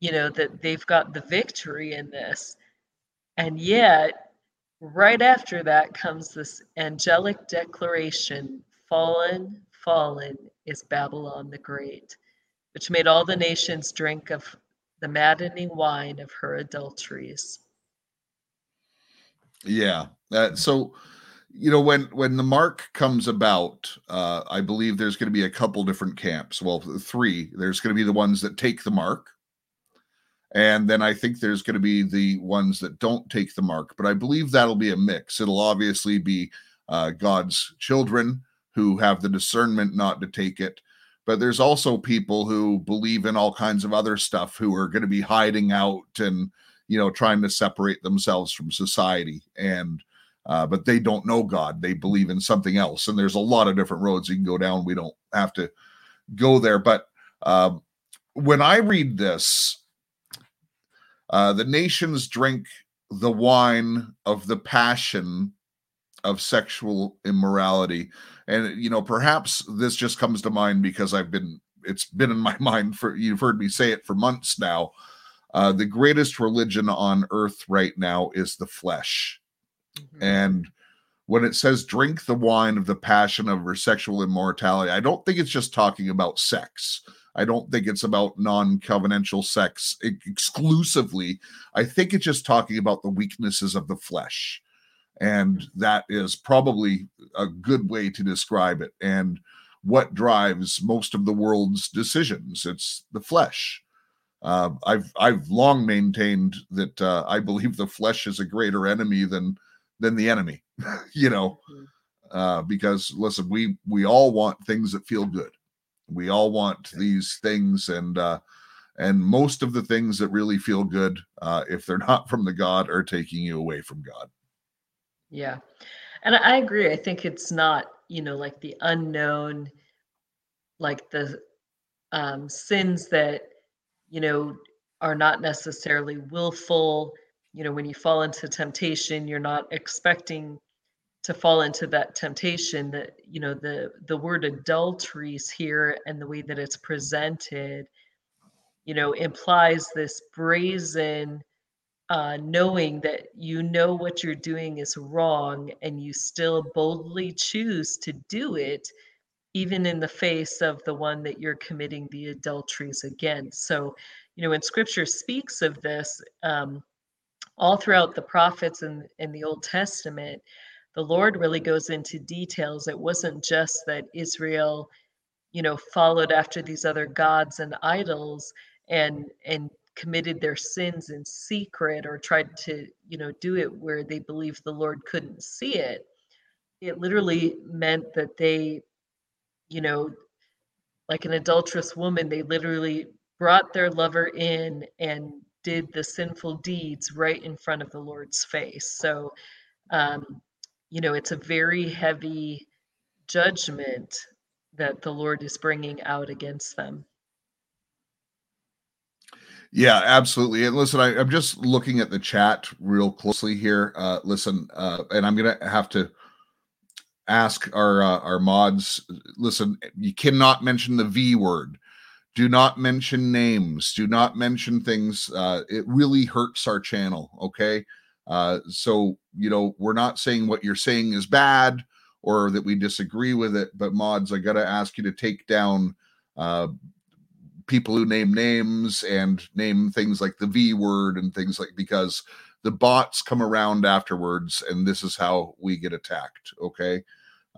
you know, that they've got the victory in this. And yet, right after that comes this angelic declaration, fallen, fallen is Babylon the Great, which made all the nations drink of the maddening wine of her adulteries. Yeah. Uh, so, you know, when, when the mark comes about, uh, I believe there's going to be a couple different camps. Well, three. There's going to be the ones that take the mark. And then I think there's going to be the ones that don't take the mark. But I believe that'll be a mix. It'll obviously be uh, God's children who have the discernment not to take it. But there's also people who believe in all kinds of other stuff who are going to be hiding out and, you know, trying to separate themselves from society. And, uh, but they don't know God. They believe in something else. And there's a lot of different roads you can go down. We don't have to go there. But uh, when I read this, uh, the nations drink the wine of the passion of sexual immorality. And, you know, perhaps this just comes to mind because I've been, it's been in my mind for, you've heard me say it for months now. Uh, the greatest religion on earth right now is the flesh. Mm-hmm. And when it says drink the wine of the passion of her sexual immorality, I don't think it's just talking about sex. I don't think it's about non-covenantal sex exclusively. I think it's just talking about the weaknesses of the flesh. And that is probably a good way to describe it. And what drives most of the world's decisions? It's the flesh. Uh, I've I've long maintained that uh, I believe the flesh is a greater enemy than than the enemy. You know, uh, because listen, we we all want things that feel good. We all want these things, and uh, and most of the things that really feel good, uh, if they're not from the God, are taking you away from God. Yeah. And I agree. I think it's not, you know, like the unknown, like the um, sins that, you know, are not necessarily willful. You know, when you fall into temptation, you're not expecting to fall into that temptation. That, you know, the, the word adulteries here and the way that it's presented, you know, implies this brazen Uh, knowing that you know what you're doing is wrong and you still boldly choose to do it, even in the face of the one that you're committing the adulteries against. So, you know, when scripture speaks of this, um, all throughout the prophets and in, in the Old Testament, the Lord really goes into details. It wasn't just that Israel, you know, followed after these other gods and idols and, and, committed their sins in secret or tried to, you know, do it where they believed the Lord couldn't see it. It literally meant that they, you know, like an adulterous woman, they literally brought their lover in and did the sinful deeds right in front of the Lord's face. So, um, you know, it's a very heavy judgment that the Lord is bringing out against them. Yeah, absolutely. And listen, I, I'm just looking at the chat real closely here. Uh, listen, uh, and I'm going to have to ask our uh, our mods, listen, you cannot mention the V word. Do not mention names. Do not mention things. Uh, it really hurts our channel, okay? Uh, so, you know, we're not saying what you're saying is bad or that we disagree with it, but mods, I got to ask you to take down uh people who name names and name things like the V word and things like, because the bots come around afterwards and this is how we get attacked. Okay.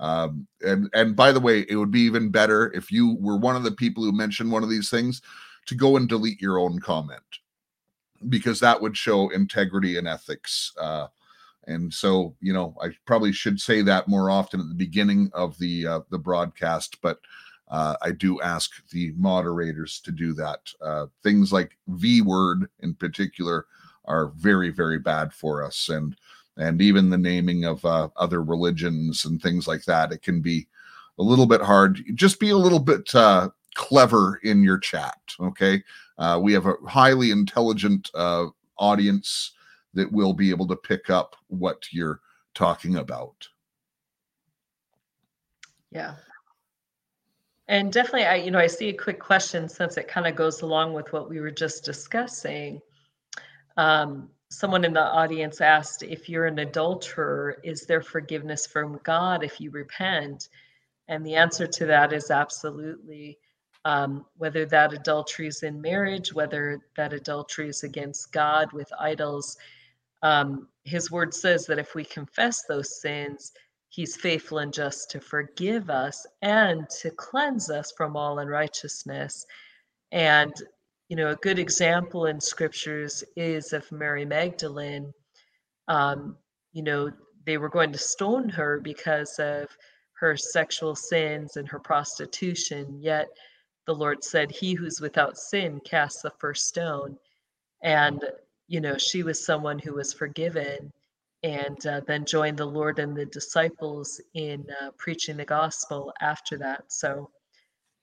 Um, and, and by the way, it would be even better if you were one of the people who mentioned one of these things to go and delete your own comment, because that would show integrity and ethics. Uh, and so, you know, I probably should say that more often at the beginning of the, uh, the broadcast, but uh, I do ask the moderators to do that. Uh, things like V word in particular are very, very bad for us. And, and even the naming of uh, other religions and things like that, it can be a little bit hard. Just be a little bit uh, clever in your chat, okay? Uh, we have a highly intelligent uh, audience that will be able to pick up what you're talking about. Yeah. And definitely, I you know, I see a quick question, since it kind of goes along with what we were just discussing. Um, someone in the audience asked, if you're an adulterer, is there forgiveness from God if you repent? And the answer to that is absolutely. Um, whether that adultery is in marriage, whether that adultery is against God with idols, um, his word says that if we confess those sins, he's faithful and just to forgive us and to cleanse us from all unrighteousness. And, you know, a good example in scriptures is of Mary Magdalene. Um, you know, they were going to stone her because of her sexual sins and her prostitution, yet the Lord said, he who's without sin casts the first stone. And, you know, she was someone who was forgiven and uh, then joined the Lord and the disciples in uh, preaching the gospel after that. So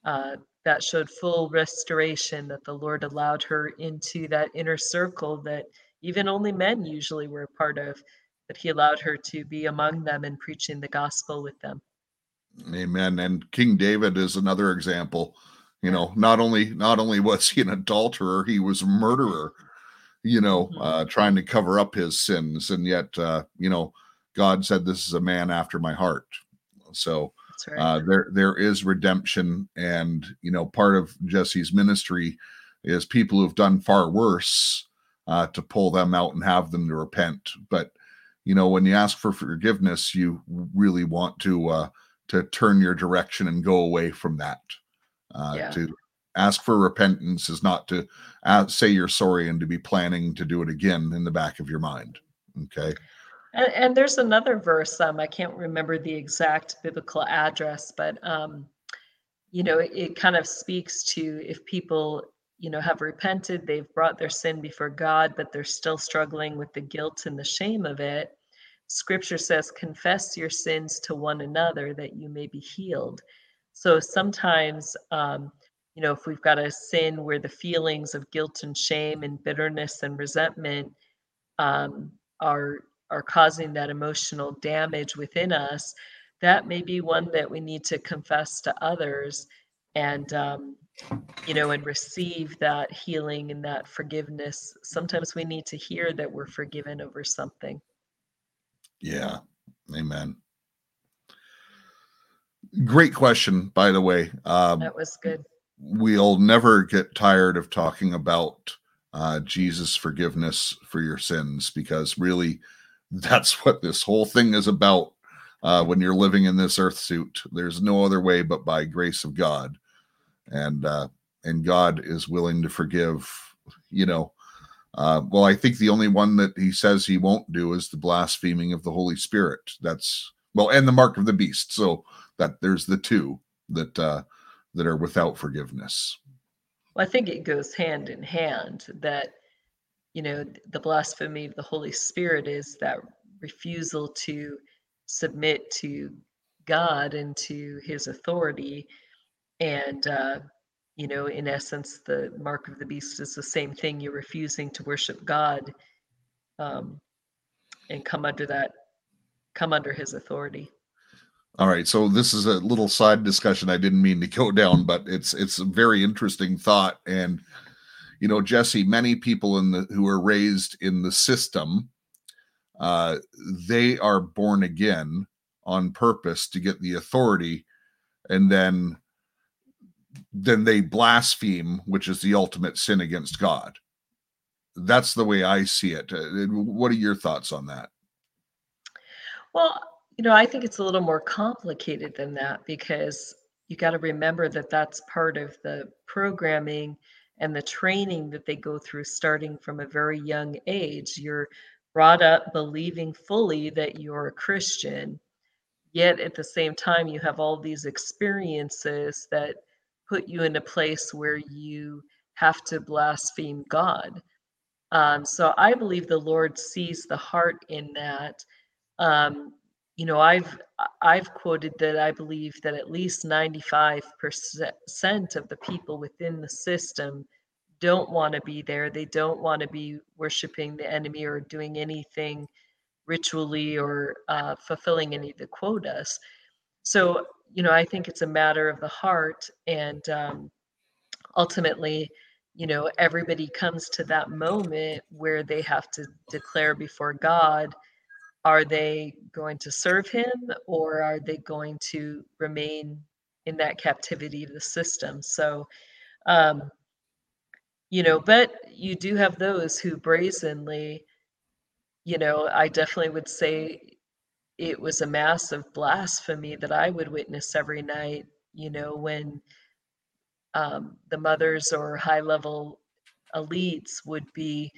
uh, that showed full restoration, that the Lord allowed her into that inner circle that even only men usually were a part of, but he allowed her to be among them and preaching the gospel with them. Amen. And King David is another example. You know, not only not only was he an adulterer, he was a murderer, you know, uh, trying to cover up his sins. And yet, uh, you know, God said, this is a man after my heart. So right. uh, there there is redemption. And, you know, part of Jesse's ministry is people who've done far worse uh, to pull them out and have them to repent. But, you know, when you ask for forgiveness, you really want to uh, to turn your direction and go away from that. Uh, yeah. To ask for repentance is not to uh, say you're sorry and to be planning to do it again in the back of your mind. Okay. And, and there's another verse. Um, I can't remember the exact biblical address, but um, you know, it, it kind of speaks to if people, you know, have repented, they've brought their sin before God, but they're still struggling with the guilt and the shame of it. Scripture says, confess your sins to one another that you may be healed. So sometimes, um, you know, if we've got a sin where the feelings of guilt and shame and bitterness and resentment um, are are causing that emotional damage within us, that may be one that we need to confess to others and, um, you know, and receive that healing and that forgiveness. Sometimes we need to hear that we're forgiven over something. Yeah. Amen. Great question, by the way. Um, that was good. We'll never get tired of talking about uh, Jesus' forgiveness for your sins, because really that's what this whole thing is about. Uh, when you're living in this earth suit, there's no other way but by grace of God. And uh, and God is willing to forgive, you know. Uh, well, I think the only one that he says he won't do is the blaspheming of the Holy Spirit. That's, well, and the mark of the beast. So that there's the two that uh, that are without forgiveness. Well, I think it goes hand in hand that, you know, the blasphemy of the Holy Spirit is that refusal to submit to God and to his authority. And, uh, you know, in essence, the mark of the beast is the same thing. You're refusing to worship God um, and come under that, come under his authority. All right, so this is a little side discussion I didn't mean to go down, but it's it's a very interesting thought. And, you know, Jesse, many people in the who are raised in the system, uh, they are born again on purpose to get the authority, and then, then they blaspheme, which is the ultimate sin against God. That's the way I see it. What are your thoughts on that? Well, You know, I think it's a little more complicated than that, because you got to remember that that's part of the programming and the training that they go through starting from a very young age. You're brought up believing fully that you're a Christian, yet at the same time, you have all these experiences that put you in a place where you have to blaspheme God. Um, so I believe the Lord sees the heart in that. Um, you know, I've I've quoted that I believe that at least ninety-five percent of the people within the system don't want to be there. They don't want to be worshiping the enemy or doing anything ritually or uh, fulfilling any of the quotas. So, you know, I think it's a matter of the heart, and um, ultimately, you know, everybody comes to that moment where they have to declare before God, are they going to serve him or are they going to remain in that captivity of the system? So, um, you know, but you do have those who brazenly, you know, I definitely would say it was a massive blasphemy that I would witness every night, you know, when Um, the mothers or high-level elites would be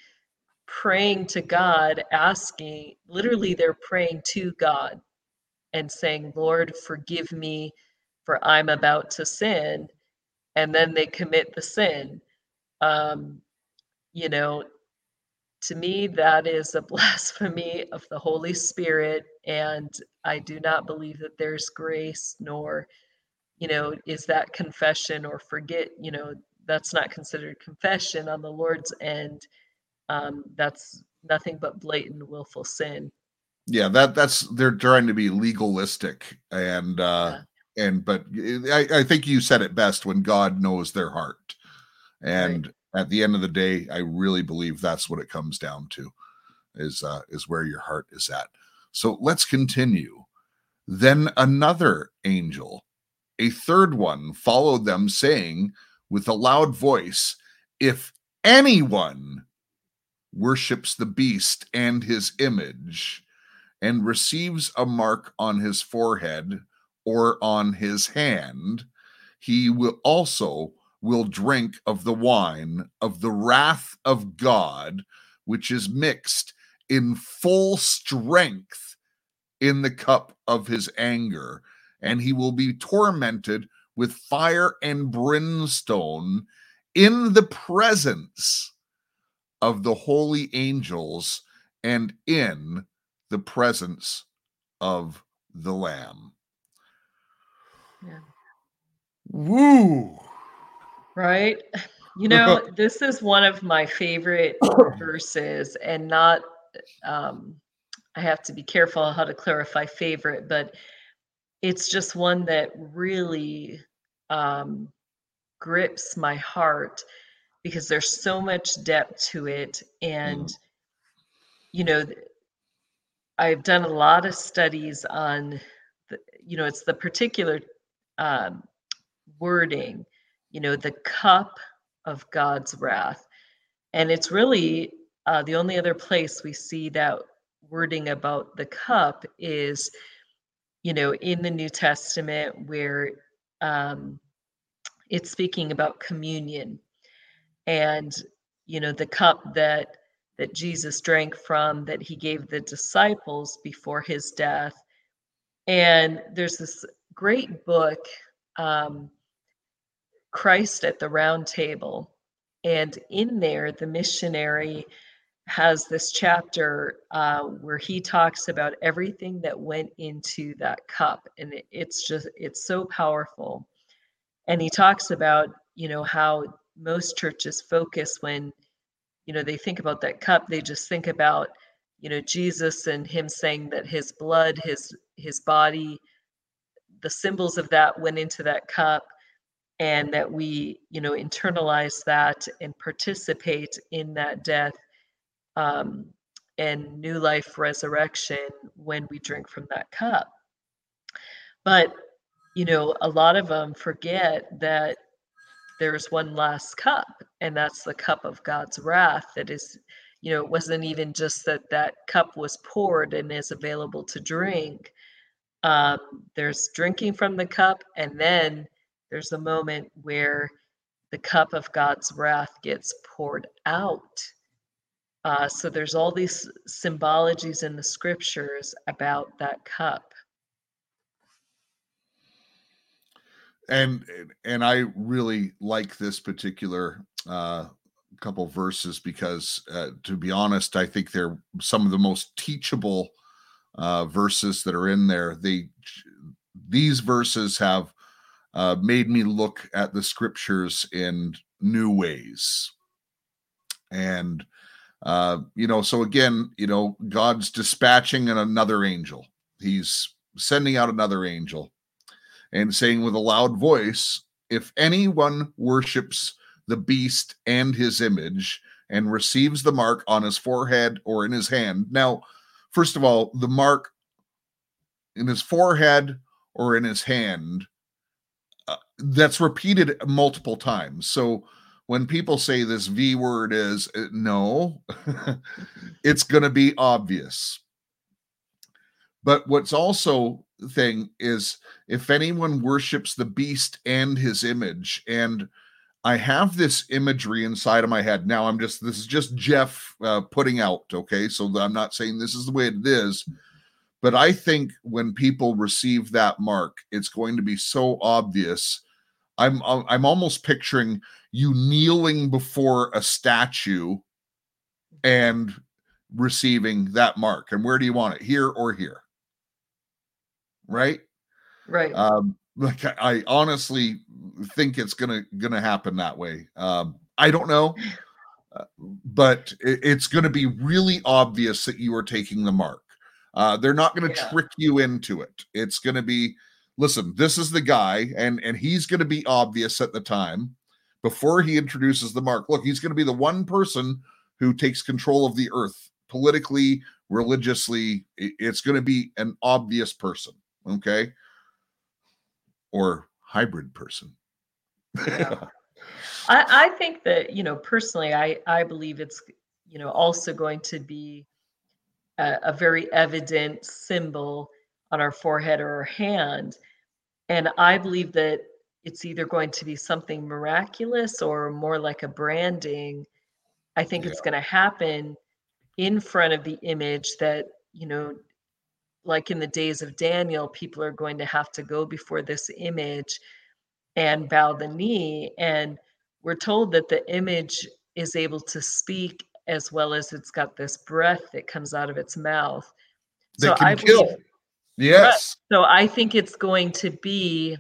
praying to God, asking, literally they're praying to God and saying, Lord, forgive me, for I'm about to sin. And then they commit the sin. Um, you know, to me, that is a blasphemy of the Holy Spirit. And I do not believe that there's grace, nor you know, is that confession or forget, you know, that's not considered confession on the Lord's end. Um, that's nothing but blatant willful sin. Yeah, that that's, they're trying to be legalistic. And, uh, yeah. and, but I, I think you said it best when God knows their heart. And right. At the end of the day, I really believe that's what it comes down to, is, uh, is where your heart is at. So let's continue. Then another angel, a third one, followed them, saying with a loud voice, if anyone worships the beast and his image and receives a mark on his forehead or on his hand, he will also will drink of the wine of the wrath of God, which is mixed in full strength in the cup of his anger. And he will be tormented with fire and brimstone in the presence of the holy angels and in the presence of the Lamb. Yeah. Woo! Right? You know, this is one of my favorite verses, and not, um, I have to be careful how to clarify favorite, but it's just one that really um, grips my heart, because there's so much depth to it. And, mm. you know, I've done a lot of studies on, the, you know, it's the particular um, wording, you know, the cup of God's wrath. And it's really uh, the only other place we see that wording about the cup is, you know, in the New Testament, where um, it's speaking about communion, and, you know, the cup that that Jesus drank from, that he gave the disciples before his death. And there's this great book, um, Christ at the Round Table. And in there, the missionary has this chapter uh, where he talks about everything that went into that cup. And it, it's just, it's so powerful. And he talks about, you know, how most churches focus when, you know, they think about that cup, they just think about, you know, Jesus and him saying that his blood, his, his body, the symbols of that went into that cup, and that we, you know, internalize that and participate in that death Um, and new life resurrection when we drink from that cup. But, you know, a lot of them forget that there's one last cup, and that's the cup of God's wrath. That is, you know, it wasn't even just that that cup was poured and is available to drink, Um, there's drinking from the cup, and then there's the moment where the cup of God's wrath gets poured out. Uh, so there's all these symbologies in the scriptures about that cup. And and I really like this particular uh, couple verses because, uh, to be honest, I think they're some of the most teachable uh, verses that are in there. They these verses have uh, made me look at the scriptures in new ways. And uh, you know, so again, you know, God's dispatching another angel. He's sending out another angel. And saying with a loud voice, if anyone worships the beast and his image and receives the mark on his forehead or in his hand. Now, first of all, the mark in his forehead or in his hand, uh, that's repeated multiple times. So when people say this V word is, uh, no, it's going to be obvious. But what's also thing is, if anyone worships the beast and his image, and I have this imagery inside of my head now, I'm just this is just Jeff uh, putting out, okay? So I'm not saying this is the way it is, but I think when people receive that mark, it's going to be so obvious. I'm I'm almost picturing you kneeling before a statue and receiving that mark. And where do you want it? Here or here? Right, right. Um, like I, I honestly think it's gonna gonna happen that way. Um, I don't know, but it, it's gonna be really obvious that you are taking the mark. Uh, they're not gonna yeah. trick you into it. It's gonna be, listen, this is the guy, and and he's gonna be obvious at the time before he introduces the mark. Look, he's gonna be the one person who takes control of the earth politically, religiously. It's gonna be an obvious person. Okay, or hybrid person. yeah. I, I think that, you know, personally, I, I believe it's, you know, also going to be a, a very evident symbol on our forehead or our hand. And I believe that it's either going to be something miraculous or more like a branding. I think yeah. it's going to happen in front of the image that, you know, like in the days of Daniel, people are going to have to go before this image and bow the knee. And we're told that the image is able to speak, as well as it's got this breath that comes out of its mouth. They so can I kill. Believe, yes. But, so I think it's going to be,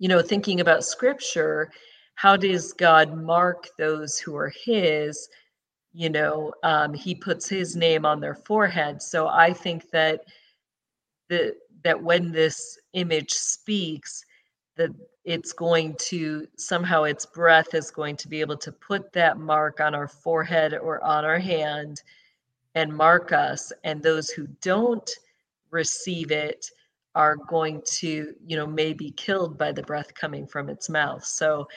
you know, thinking about scripture, how does God mark those who are his? You know, um, he puts his name on their forehead. So I think that the that when this image speaks, that it's going to somehow its breath is going to be able to put that mark on our forehead or on our hand and mark us. And those who don't receive it are going to, you know, may be killed by the breath coming from its mouth. So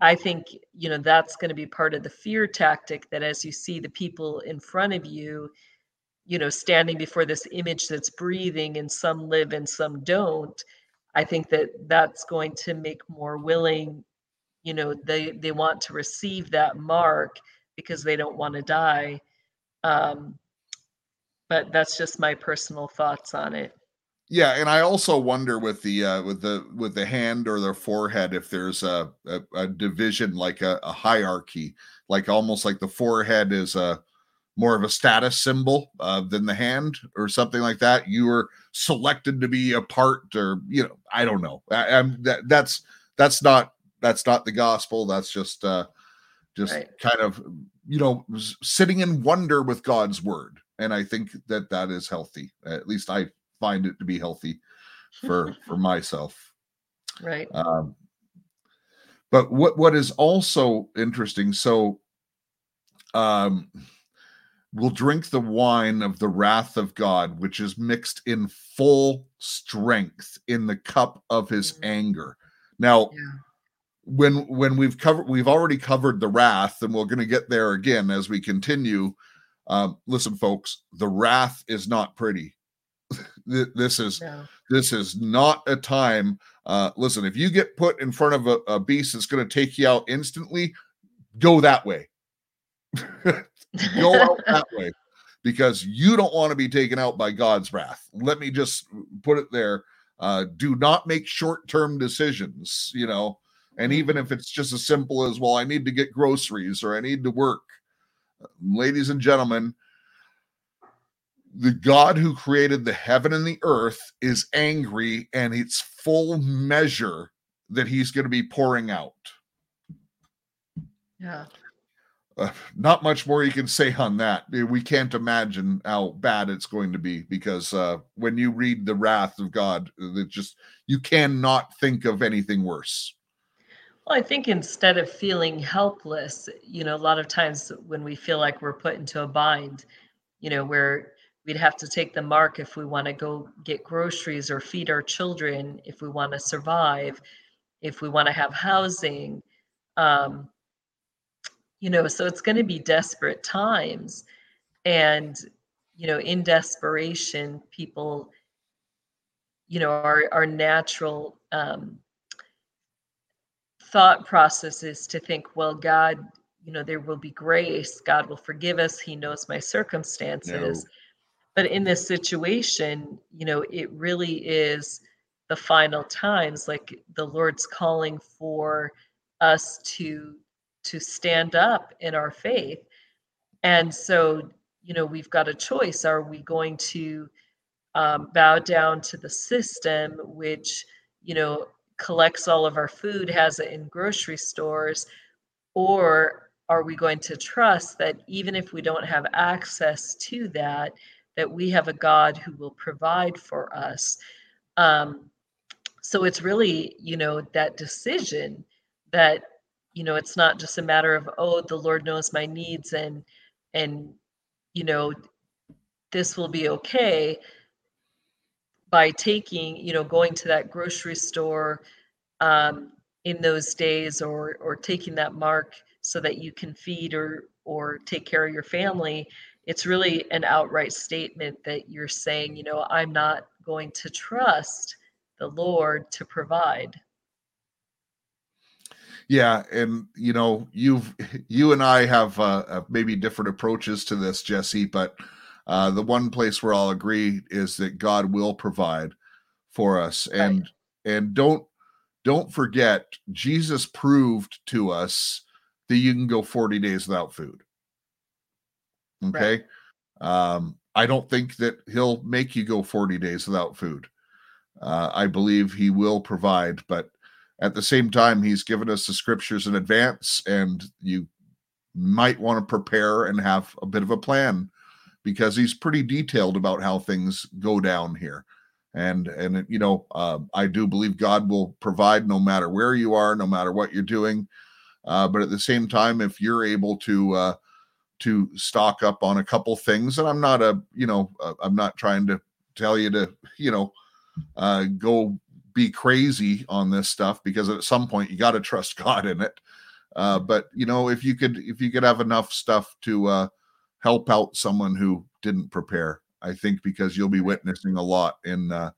I think, you know, that's going to be part of the fear tactic, that as you see the people in front of you, you know, standing before this image that's breathing, and some live and some don't, I think that that's going to make more willing, you know, they, they want to receive that mark because they don't want to die. Um, but that's just my personal thoughts on it. Yeah, and I also wonder with the uh, with the with the hand or the forehead if there's a, a, a division, like a, a hierarchy, like almost like the forehead is a more of a status symbol uh, than the hand or something like that. You were selected to be a part, or you know, I don't know. I, I'm that, that's that's not that's not the gospel. That's just uh, just right. kind of, you know, sitting in wonder with God's word, and I think that that is healthy. At least I find it to be healthy for for myself, right? Um, but what what is also interesting? So, um, we'll drink the wine of the wrath of God, which is mixed in full strength in the cup of His mm-hmm. anger. Now, yeah. when when we've covered, we've already covered the wrath, and we're going to get there again as we continue. Um, listen, folks, the wrath is not pretty. This is no. This is not a time. Uh, listen, if you get put in front of a, a beast that's going to take you out instantly, go that way. Go out that way, because you don't want to be taken out by God's wrath. Let me just put it there. Uh, do not make short-term decisions, you know, and even if it's just as simple as, well, I need to get groceries or I need to work. Ladies and gentlemen, the God who created the heaven and the earth is angry, and it's full measure that he's going to be pouring out. Yeah. Uh, not much more you can say on that. We can't imagine how bad it's going to be, because uh, when you read the wrath of God, that just, you cannot think of anything worse. Well, I think instead of feeling helpless, you know, a lot of times when we feel like we're put into a bind, you know, where we'd have to take the mark if we want to go get groceries or feed our children, if we want to survive, if we want to have housing, um, you know, so it's going to be desperate times. And, you know, in desperation, people, you know, our, our natural um, thought process is to think, well, God, you know, there will be grace. God will forgive us. He knows my circumstances. No. But in this situation, you know, it really is the final times. Like the Lord's calling for us to to stand up in our faith. And so, you know, we've got a choice. Are we going to um, bow down to the system, which, you know, collects all of our food, has it in grocery stores? Or are we going to trust that even if we don't have access to that, that we have a God who will provide for us? Um, so it's really, you know, that decision that, you know, it's not just a matter of, oh, the Lord knows my needs and, and, you know, this will be okay by taking, you know, going to that grocery store, um, in those days, or or taking that mark so that you can feed or or take care of your family. It's really an outright statement that you're saying, you know, I'm not going to trust the Lord to provide. Yeah, and you know, you've you and I have uh, maybe different approaches to this, Jesse, but uh, the one place where I'll agree is that God will provide for us, and right. and don't. Don't forget, Jesus proved to us that you can go forty days without food. Okay? Right. Um, I don't think that he'll make you go forty days without food. Uh, I believe he will provide, but at the same time, he's given us the scriptures in advance, and you might want to prepare and have a bit of a plan, because he's pretty detailed about how things go down here. And, and you know, uh, I do believe God will provide no matter where you are, no matter what you're doing. Uh, but at the same time, if you're able to uh, to stock up on a couple things, and I'm not a, you know, uh, I'm not trying to tell you to, you know, uh, go be crazy on this stuff, because at some point you got to trust God in it. Uh, but, you know, if you could, if you could have enough stuff to uh, help out someone who didn't prepare, I think, because you'll be witnessing a lot in uh,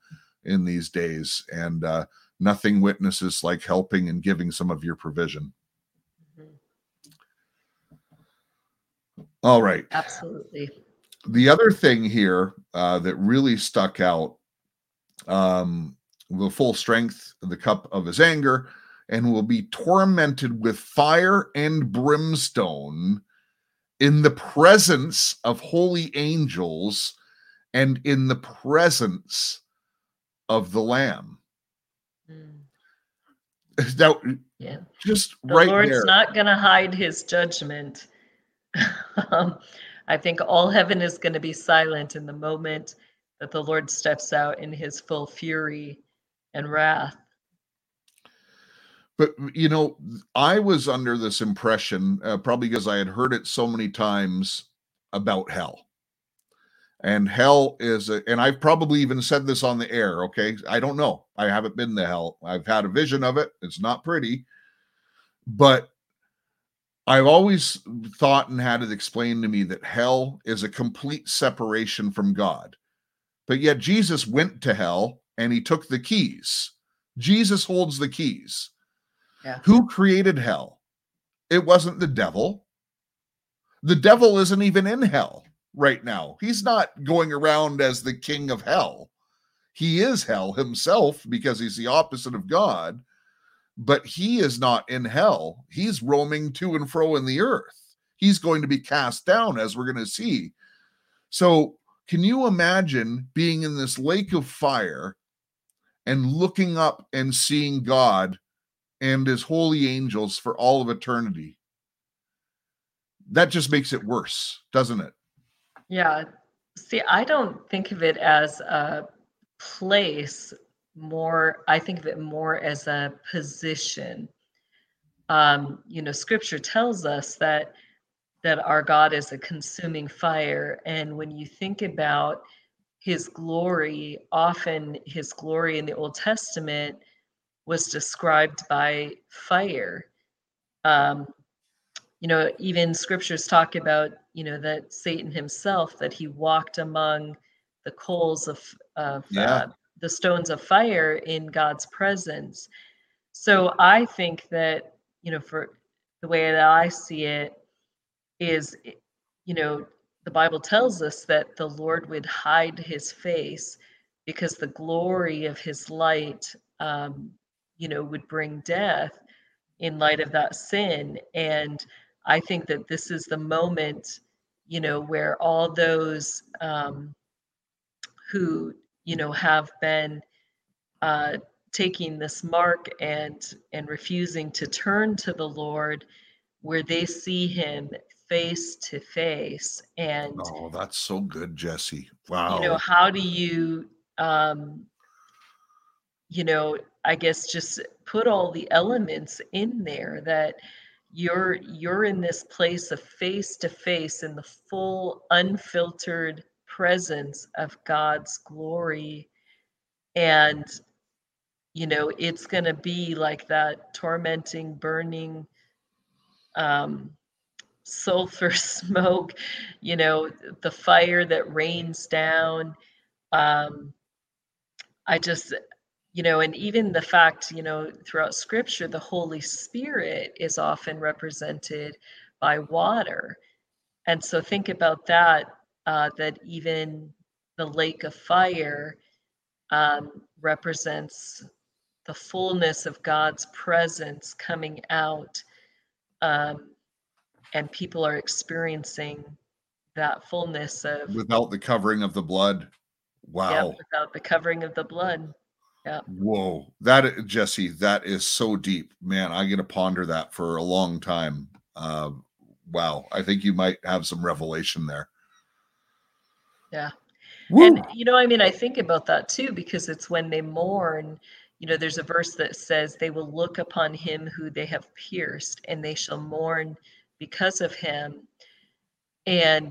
in these days, and uh, nothing witnesses like helping and giving some of your provision. Mm-hmm. All right. Absolutely. The other thing here uh, that really stuck out, um, the full strength of the cup of his anger, and will be tormented with fire and brimstone in the presence of holy angels and in the presence of the Lamb. Mm. Now, yeah. just the right Lord's there. The Lord's not going to hide his judgment. um, I think all heaven is going to be silent in the moment that the Lord steps out in his full fury and wrath. But, you know, I was under this impression, uh, probably because I had heard it so many times about hell. And hell is, a, and I've probably even said this on the air, okay? I don't know. I haven't been to hell. I've had a vision of it. It's not pretty. But I've always thought and had it explained to me that hell is a complete separation from God. But yet Jesus went to hell and he took the keys. Jesus holds the keys. Yeah. Who created hell? It wasn't the devil. The devil isn't even in hell right now. He's not going around as the king of hell. He is hell himself because he's the opposite of God, but he is not in hell. He's roaming to and fro in the earth. He's going to be cast down, as we're going to see. So can you imagine being in this lake of fire and looking up and seeing God and his holy angels for all of eternity? That just makes it worse, doesn't it? Yeah. See, I don't think of it as a place more. I think of it more as a position. Um, you know, scripture tells us that that our God is a consuming fire. And when you think about his glory, often his glory in the Old Testament was described by fire. Um, you know, even scriptures talk about, you know, that Satan himself, that he walked among the coals of, of yeah. uh, the stones of fire in God's presence. So I think that, you know, for the way that I see it, is, you know, the Bible tells us that the Lord would hide his face because the glory of his light, um, you know, would bring death in light of that sin. And I think that this is the moment, you know, where all those um, who, you know, have been uh, taking this mark and and refusing to turn to the Lord, where they see him face to face. And oh, that's so good, Jesse. Wow. You know, how do you, um, you know, I guess just put all the elements in there that you're you're in this place of face to face in the full, unfiltered presence of God's glory. And, you know, it's going to be like that tormenting, burning, um, sulfur smoke, you know, the fire that rains down. Um, I just, you know, and even the fact, you know, throughout scripture, the Holy Spirit is often represented by water. And so think about that, uh, that even the lake of fire um, represents the fullness of God's presence coming out. Um, And people are experiencing that fullness of... Without the covering of the blood. Wow. Yeah, without the covering of the blood. Yeah. Whoa. That, Jesse, that is so deep. Man, I'm going to ponder that for a long time. Uh, wow. I think you might have some revelation there. Yeah. Woo. And, you know, I mean, I think about that too, because it's when they mourn... You know, there's a verse that says, they will look upon him who they have pierced, and they shall mourn because of him. And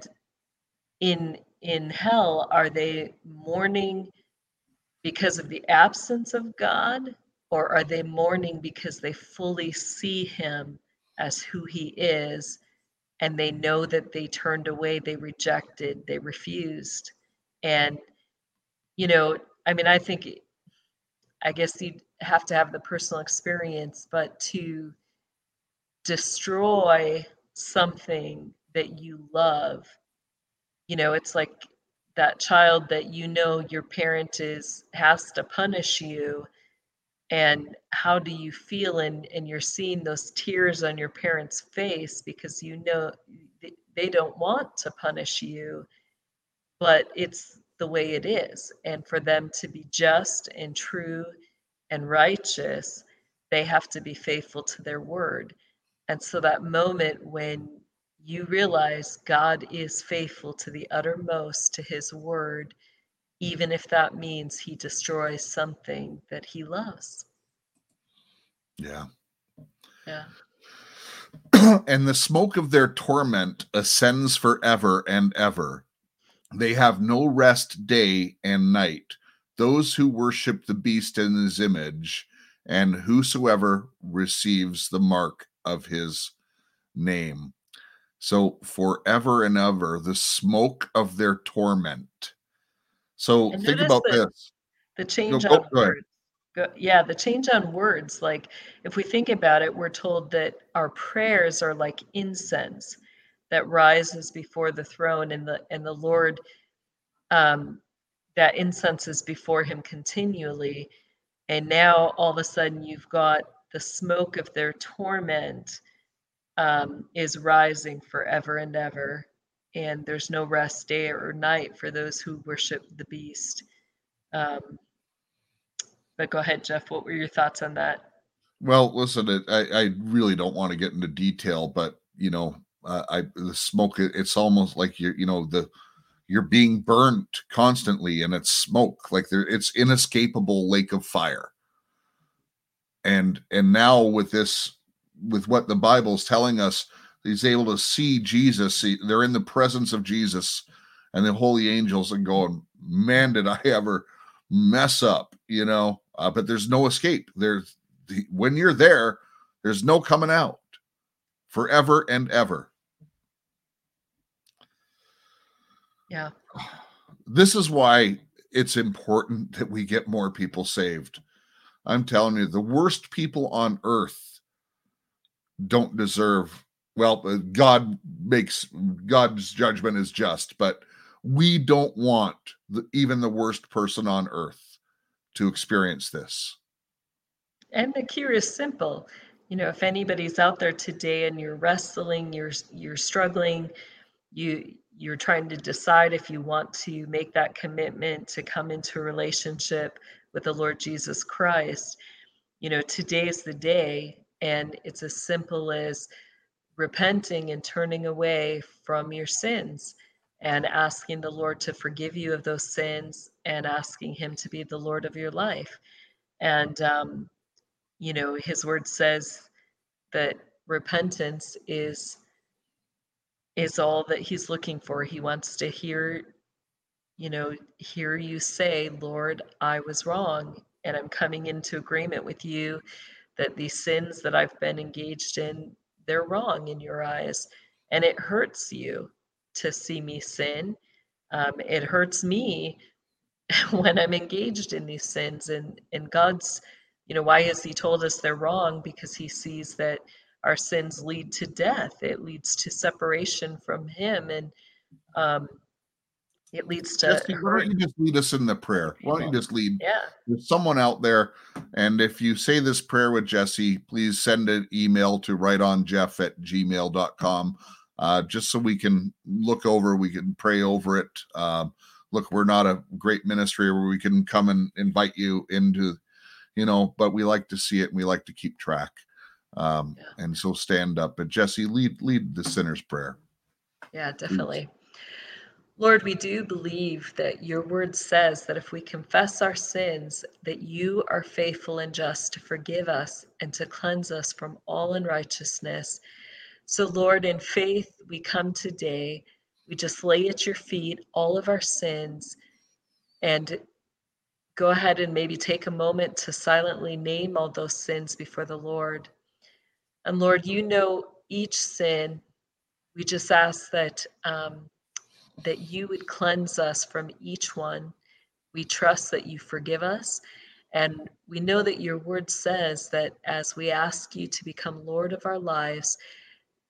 in in hell, are they mourning because of the absence of God, or are they mourning because they fully see him as who he is, and they know that they turned away, they rejected, they refused? And, you know, I mean, I think... I guess you'd have to have the personal experience, but to destroy something that you love, you know, it's like that child that, you know, your parent is, has to punish you. And how do you feel? And, and you're seeing those tears on your parent's face because, you know, they don't want to punish you, but it's the way it is. And for them to be just and true and righteous, they have to be faithful to their word. And so that moment when you realize God is faithful to the uttermost to his word, even if that means he destroys something that he loves. Yeah. Yeah. And the smoke of their torment ascends forever and ever. They have no rest day and night, those who worship the beast in his image, and whosoever receives the mark of his name. So forever and ever, the smoke of their torment. So think about this. The change on words. Go, yeah, the change on words. Like, if we think about it, we're told that our prayers are like incense that rises before the throne, and the and the Lord, um, that incense is before him continually. And now all of a sudden you've got the smoke of their torment um, is rising forever and ever. And there's no rest day or night for those who worship the beast. Um, but go ahead, Jeff, what were your thoughts on that? Well, listen, I, I really don't want to get into detail, but you know, uh, I, the smoke, it's almost like you're, you know, the, you're being burnt constantly, and it's smoke, like there, it's inescapable lake of fire. And, and now with this, with what the Bible's telling us, he's able to see Jesus. See, they're in the presence of Jesus and the holy angels and going, man, did I ever mess up, you know, uh, but there's no escape. There's the, when you're there, there's no coming out forever and ever. Yeah. This is why it's important that we get more people saved. I'm telling you, the worst people on earth don't deserve, well, God makes, God's judgment is just, but we don't want the, even the worst person on earth to experience this. And the cure is simple. You know, if anybody's out there today and you're wrestling, you're you're struggling, you you're trying to decide if you want to make that commitment to come into a relationship with the Lord Jesus Christ, you know, today's the day, and it's as simple as repenting and turning away from your sins and asking the Lord to forgive you of those sins and asking him to be the Lord of your life. And, um, you know, his word says that repentance is, is all that he's looking for. He wants to hear, you know, hear you say, Lord, I was wrong, and I'm coming into agreement with you that these sins that I've been engaged in, they're wrong in your eyes, and it hurts you to see me sin. Um, it hurts me when I'm engaged in these sins, and, and God's, you know, why has he told us they're wrong? Because he sees that our sins lead to death. It leads to separation from him. And um, it leads to... Jesse, why don't you just lead us in the prayer? Why don't you just lead yeah. There's someone out there? And if you say this prayer with Jesse, please send an email to write on jeff at gmail dot com. Uh, just so we can look over, we can pray over it. Uh, look, we're not a great ministry where we can come and invite you into, you know, but we like to see it and we like to keep track. Um, yeah. And so stand up. But Jesse, lead lead the sinner's prayer. Yeah, definitely. Please. Lord, we do believe that your word says that if we confess our sins, that you are faithful and just to forgive us and to cleanse us from all unrighteousness. So, Lord, in faith, we come today. We just lay at your feet all of our sins, and go ahead and maybe take a moment to silently name all those sins before the Lord. And Lord, you know each sin. We just ask that um, that you would cleanse us from each one. We trust that you forgive us. And we know that your word says that as we ask you to become Lord of our lives,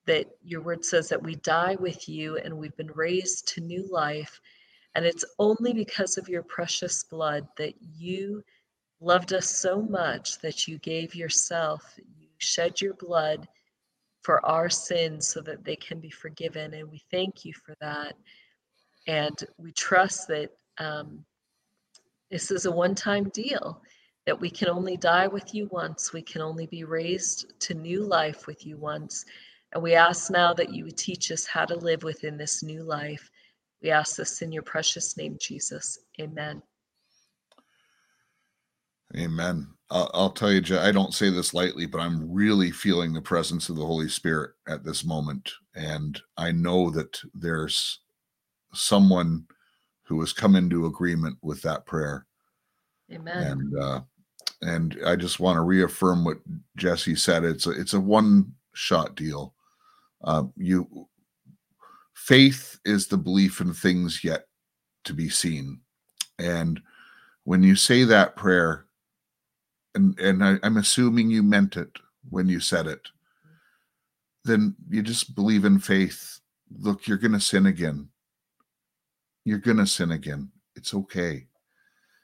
that your word says that we die with you and we've been raised to new life. And it's only because of your precious blood that you loved us so much that you gave yourself, you shed your blood for our sins so that they can be forgiven. And we thank you for that. And we trust that um, this is a one-time deal, that we can only die with you once. We can only be raised to new life with you once. And we ask now that you would teach us how to live within this new life. We ask this in your precious name, Jesus. Amen. Amen. I'll, I'll tell you, I don't say this lightly, but I'm really feeling the presence of the Holy Spirit at this moment. And I know that there's someone who has come into agreement with that prayer. Amen. And uh, and I just want to reaffirm what Jesse said. It's a, it's a one... shot deal. Uh, you faith is the belief in things yet to be seen, and when you say that prayer, and, and I, I'm assuming you meant it when you said it, then you just believe in faith. Look, you're going to sin again. You're going to sin again. It's okay.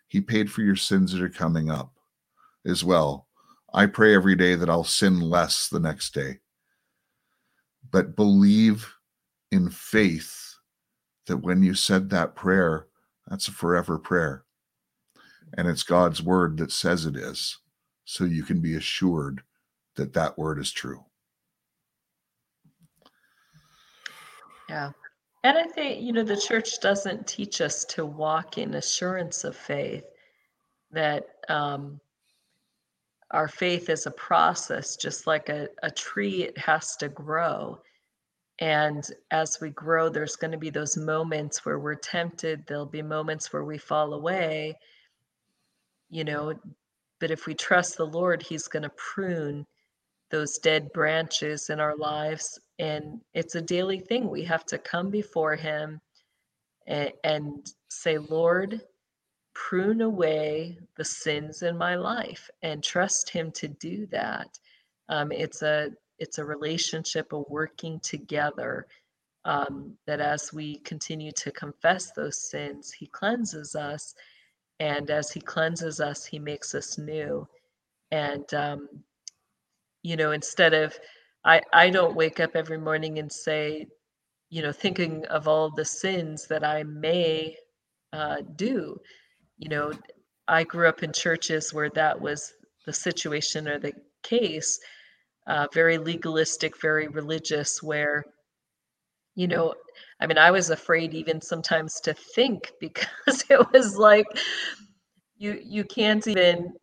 He paid for your sins that are coming up as well. I pray every day that I'll sin less the next day. But believe in faith that when you said that prayer, that's a forever prayer. And it's God's word that says it is. So you can be assured that that word is true. Yeah. And I think, you know, the church doesn't teach us to walk in assurance of faith, that um, our faith is a process, just like a, a tree, it has to grow. And as we grow, there's going to be those moments where we're tempted. There'll be moments where we fall away, you know, but if we trust the Lord, he's going to prune those dead branches in our lives. And it's a daily thing. We have to come before him and, and say, Lord, prune away the sins in my life, and trust him to do that. Um, it's a it's a relationship of working together, um, that as we continue to confess those sins, he cleanses us. And as he cleanses us, he makes us new. And, um, you know, instead of, I, I don't wake up every morning and say, you know, thinking of all the sins that I may uh, do. You know, I grew up in churches where that was the situation or the case, uh, very legalistic, very religious, where, you know, I mean, I was afraid even sometimes to think, because it was like, you you can't even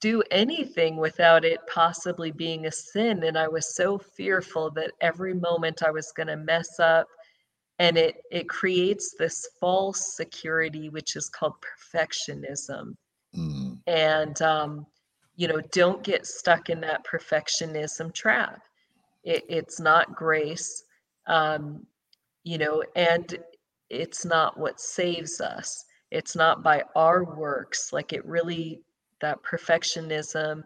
do anything without it possibly being a sin. And I was so fearful that every moment I was going to mess up. And it it creates this false security, which is called perfectionism. Mm. And, um, you know, don't get stuck in that perfectionism trap. It, it's not grace, um, you know, and it's not what saves us. It's not by our works. Like, it really, that perfectionism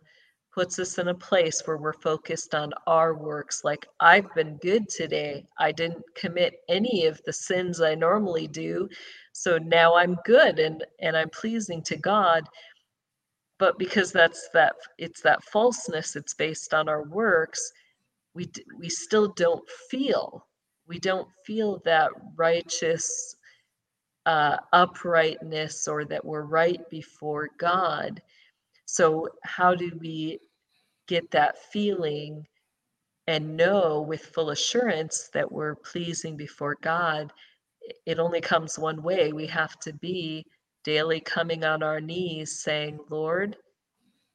puts us in a place where we're focused on our works. Like, I've been good today. I didn't commit any of the sins I normally do. So now I'm good and, and I'm pleasing to God. But because that's that, it's that falseness, it's based on our works, we, we still don't feel, we don't feel that righteous uh, uprightness, or that we're right before God. So how do we get that feeling and know with full assurance that we're pleasing before God? It only comes one way. We have to be daily coming on our knees saying, Lord,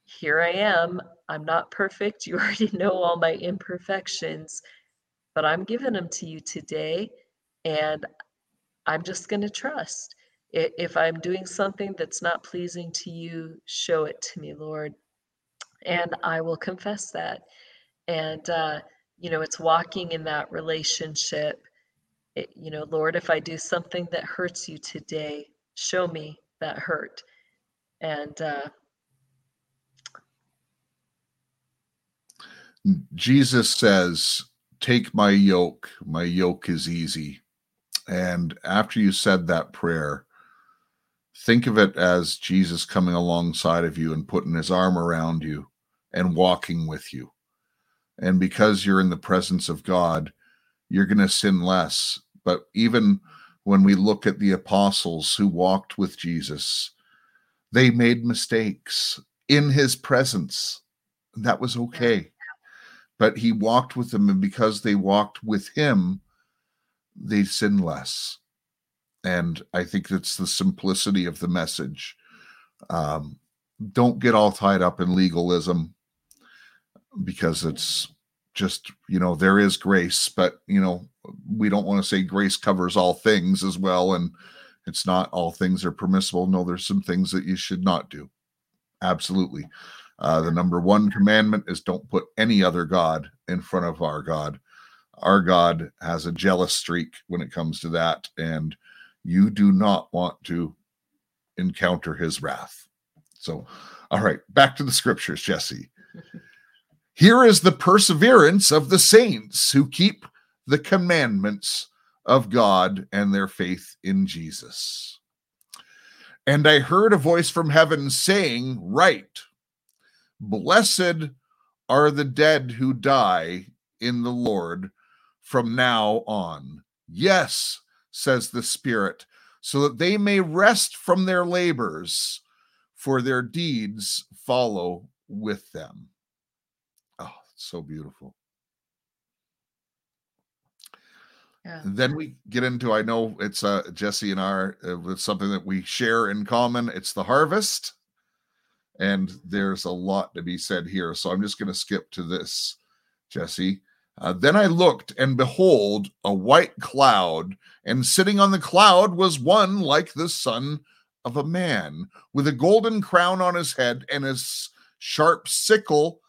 here I am. I'm not perfect. You already know all my imperfections, but I'm giving them to you today. And I'm just going to trust. If I'm doing something that's not pleasing to you, show it to me, Lord, and I will confess that. And, uh, you know, it's walking in that relationship. It, you know, Lord, if I do something that hurts you today, show me that hurt. And uh, Jesus says, take my yoke. My yoke is easy. And after you said that prayer, think of it as Jesus coming alongside of you and putting his arm around you and walking with you. And because you're in the presence of God, you're going to sin less. But even when we look at the apostles who walked with Jesus, they made mistakes in his presence. That was okay. But he walked with them, and because they walked with him, they sin less. And I think that's the simplicity of the message. Um, don't get all tied up in legalism, because it's just, you know, there is grace, but, you know, we don't want to say grace covers all things as well. And it's not all things are permissible. No, there's some things that you should not do. Absolutely. Uh, the number one commandment is don't put any other God in front of our God. Our God has a jealous streak when it comes to that, and you do not want to encounter his wrath. So, all right, back to the scriptures, Jesse. Here is the perseverance of the saints who keep the commandments of God and their faith in Jesus. And I heard a voice from heaven saying, "Write, blessed are the dead who die in the Lord from now on. Yes, says the Spirit, so that they may rest from their labors, for their deeds follow with them." Oh, it's so beautiful. Yeah. Then we get into, I know it's uh, Jesse and I, uh, it's something that we share in common. It's the harvest. And there's a lot to be said here. So I'm just going to skip to this, Jesse. Uh, then I looked, and behold, a white cloud, and sitting on the cloud was one like the son of a man, with a golden crown on his head and a sharp sickle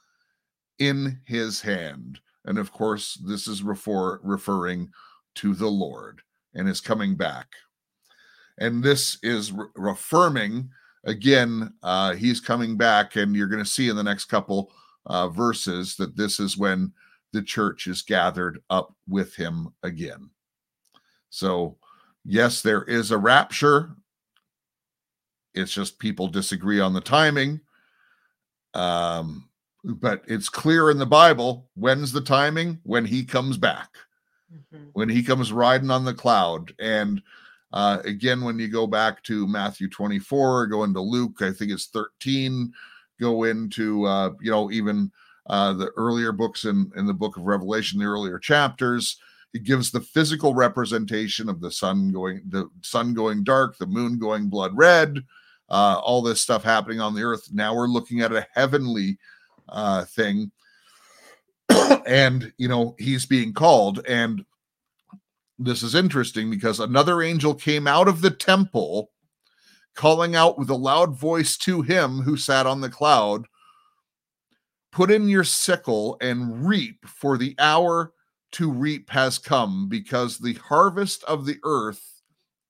in his hand. And of course, this is refer- referring to the Lord and his coming back. And this is re- affirming, again, uh, he's coming back, and you're going to see in the next couple uh, verses that this is when the church is gathered up with him again. So, yes, there is a rapture. It's just people disagree on the timing. Um, but it's clear in the Bible, when's the timing? When he comes back, mm-hmm. when he comes riding on the cloud. And uh, again, when you go back to Matthew twenty-four, go into Luke, I think it's thirteen, go into, uh, you know, even Uh, the earlier books in, in the book of Revelation, the earlier chapters, it gives the physical representation of the sun going, the sun going dark, the moon going blood red, uh, all this stuff happening on the earth. Now we're looking at a heavenly uh, thing, and you know he's being called. And this is interesting because another angel came out of the temple, calling out with a loud voice to him who sat on the cloud, "Put in your sickle and reap, for the hour to reap has come, because the harvest of the earth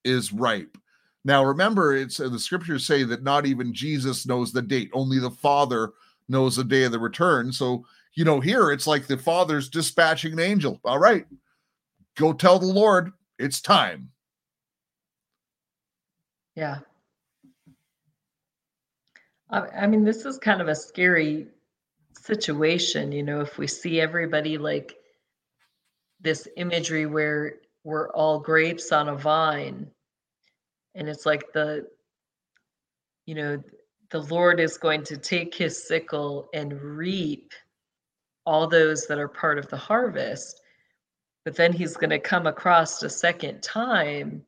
is ripe." Now, remember, it's the scriptures say that not even Jesus knows the date. Only the Father knows the day of the return. So, you know, here it's like the Father's dispatching an angel. All right, go tell the Lord it's time. Yeah. I mean, this is kind of a scary situation, you know, if we see everybody like this imagery where we're all grapes on a vine, and it's like the, you know, the Lord is going to take his sickle and reap all those that are part of the harvest, but then he's going to come across a second time,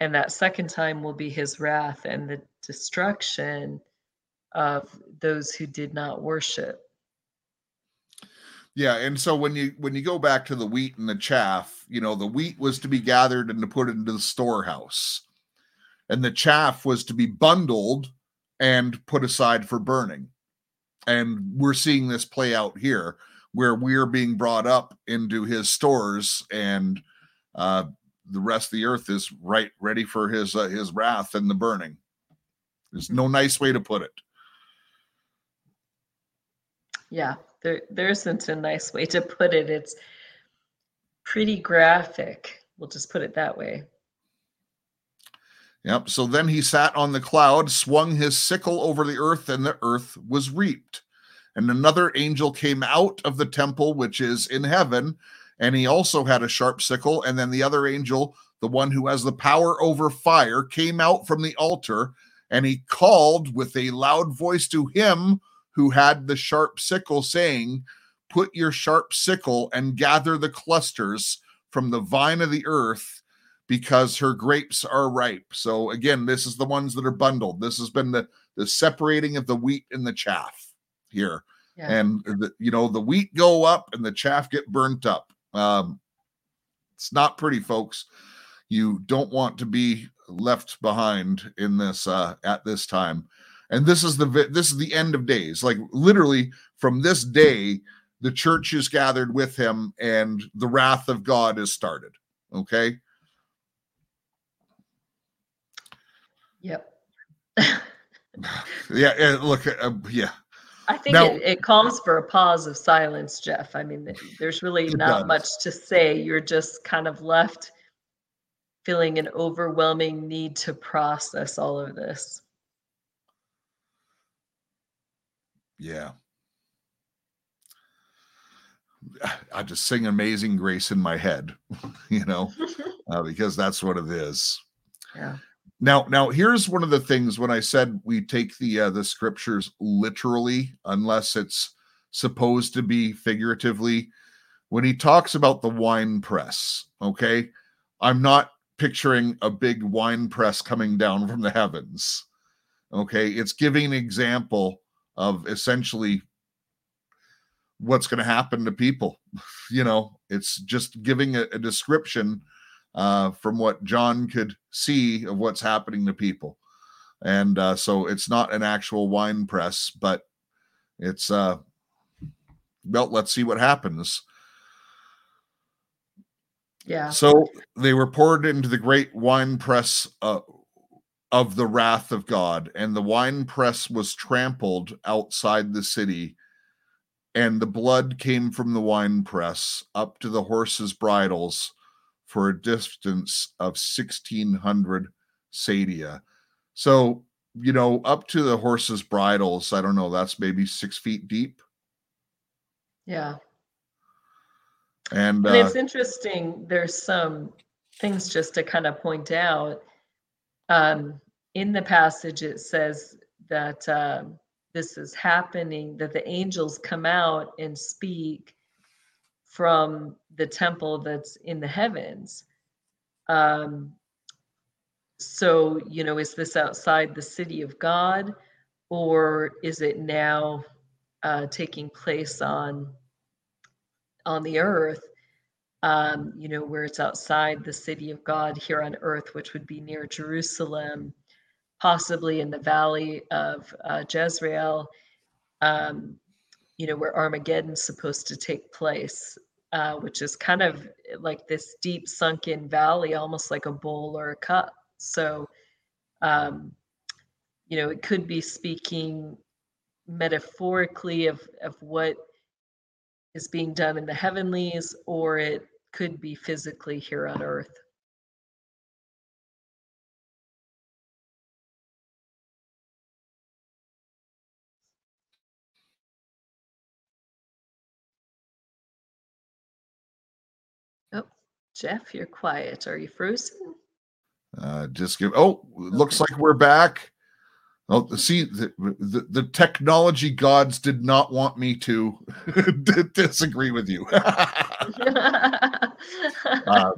and that second time will be his wrath and the destruction of those who did not worship. Yeah, and so when you when you go back to the wheat and the chaff, you know, the wheat was to be gathered and to put into the storehouse, and the chaff was to be bundled and put aside for burning. And we're seeing this play out here, where we're being brought up into his stores, and uh, the rest of the earth is right ready for his uh, his wrath and the burning. There's no nice way to put it. Yeah. There, there isn't a nice way to put it. It's pretty graphic. We'll just put it that way. Yep. So then he sat on the cloud, swung his sickle over the earth, and the earth was reaped. And another angel came out of the temple, which is in heaven, and he also had a sharp sickle. And then the other angel, the one who has the power over fire, came out from the altar, and he called with a loud voice to him who had the sharp sickle, saying, "Put your sharp sickle and gather the clusters from the vine of the earth, because her grapes are ripe." So again, this is the ones that are bundled. This has been the, the separating of the wheat and the chaff here. Yeah. And, the, you know, the wheat go up and the chaff get burnt up. Um, it's not pretty, folks. You don't want to be left behind in this uh, at this time. And this is the this is the end of days. Like literally from this day, the church is gathered with him, and the wrath of God is started. Okay. Yep. yeah, yeah, look, uh, yeah. I think now, it, it calls for a pause of silence, Jeff. I mean, there's really not does. much to say. You're just kind of left feeling an overwhelming need to process all of this. Yeah. I just sing Amazing Grace in my head, you know, uh, because that's what it is. Yeah. Now, now here's one of the things when I said we take the uh, the scriptures literally, unless it's supposed to be figuratively. When he talks about the wine press, okay, I'm not picturing a big wine press coming down from the heavens. Okay, it's giving an example of essentially what's going to happen to people. You know, it's just giving a, a description uh, from what John could see of what's happening to people. And uh, so it's not an actual wine press, but it's, uh, well, let's see what happens. Yeah. So they were poured into the great wine press uh, of the wrath of God, and the wine press was trampled outside the city, and the blood came from the winepress up to the horses' bridles for a distance of sixteen hundred sadia. So, you know, up to the horses' bridles, I don't know, that's maybe six feet deep. Yeah. And, and uh, it's interesting. There's some things just to kind of point out. Um, in the passage, it says that... Uh, this is happening, that the angels come out and speak from the temple that's in the heavens. Um, so, you know, is this outside the city of God, or is it now uh, taking place on, on the earth, um, you know, where it's outside the city of God here on earth, which would be near Jerusalem, possibly in the valley of uh, Jezreel, um, you know, where Armageddon's supposed to take place, uh, which is kind of like this deep sunken valley, almost like a bowl or a cup. So, um, you know, it could be speaking metaphorically of, of what is being done in the heavenlies, or it could be physically here on earth. Jeff, you're quiet. Are you frozen? Uh, just give. Oh, okay. Looks like we're back. Oh, see, the, the, the technology gods did not want me to disagree with you. uh,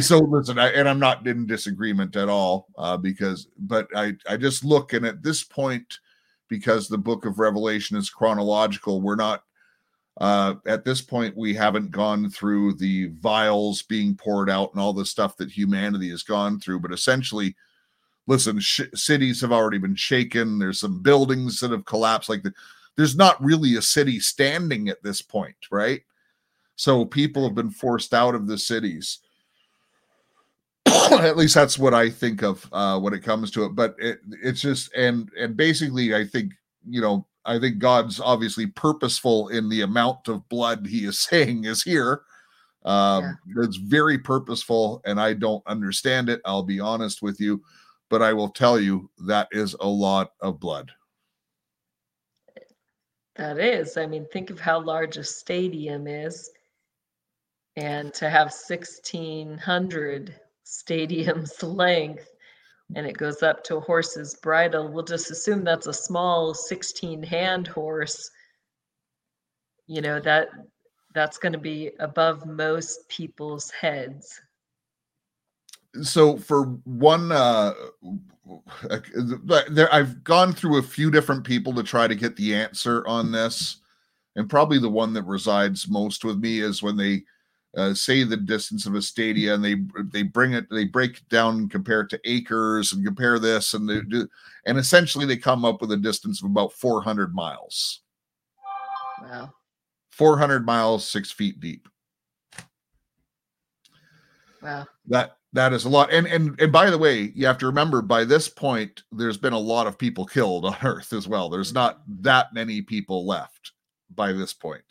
so listen, I, and I'm not in disagreement at all, uh, because, but I, I just look, and at this point, because the book of Revelation is chronological, we're not. Uh, at this point, we haven't gone through the vials being poured out and all the stuff that humanity has gone through. But essentially, listen, sh- cities have already been shaken. There's some buildings that have collapsed. Like the, there's not really a city standing at this point, right? So people have been forced out of the cities. At least that's what I think of uh, when it comes to it. But it, it's just, and and basically, I think, you know, I think God's obviously purposeful in the amount of blood he is saying is here. Um, yeah. It's very purposeful, and I don't understand it. I'll be honest with you, but I will tell you that is a lot of blood. That is. I mean, think of how large a stadium is, and to have sixteen hundred stadiums length, and it goes up to a horse's bridle. We'll just assume that's a small sixteen-hand horse. You know, that that's going to be above most people's heads. So for one, uh, there, I've gone through a few different people to try to get the answer on this. And probably the one that resides most with me is when they Uh, say the distance of a stadia, and they they bring it, they break it down and compare it to acres, and compare this, and they do, and essentially they come up with a distance of about four hundred miles. Wow, four hundred miles, six feet deep. Wow, that That is a lot. And, and and by the way, you have to remember, by this point, there's been a lot of people killed on Earth as well. There's not that many people left by this point.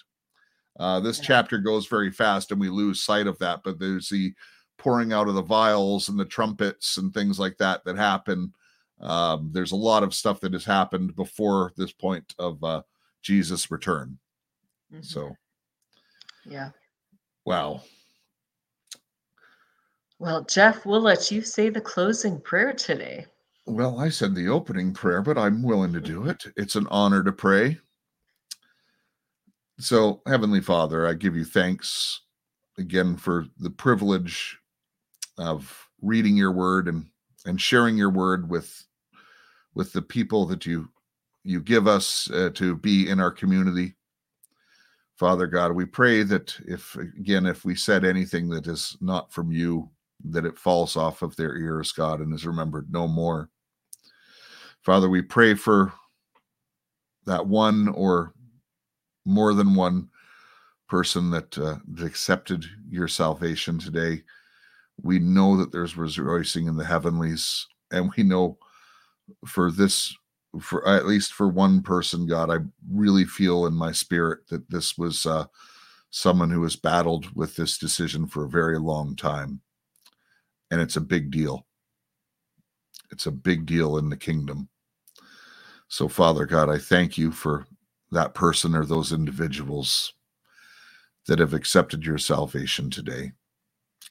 Uh, this yeah. chapter goes very fast and we lose sight of that. But there's the pouring out of the vials and the trumpets and things like that that happen. Um, there's a lot of stuff that has happened before this point of uh, Jesus' return. Mm-hmm. So, yeah. Wow. Well, Jeff, we'll let you say the closing prayer today. Well, I said the opening prayer, but I'm willing to do it. It's an honor to pray. So, Heavenly Father, I give you thanks again for the privilege of reading your word and, and sharing your word with, with the people that you, you give us uh, to be in our community. Father God, we pray that if, again, if we said anything that is not from you, that it falls off of their ears, God, and is remembered no more. Father, we pray for that one or more than one person that, uh, that accepted your salvation today. We know that there's rejoicing in the heavenlies, and we know for this, for at least for one person, God, I really feel in my spirit that this was uh, someone who has battled with this decision for a very long time. And it's a big deal. It's a big deal in the kingdom. So, Father God, I thank you for that person or those individuals that have accepted your salvation today.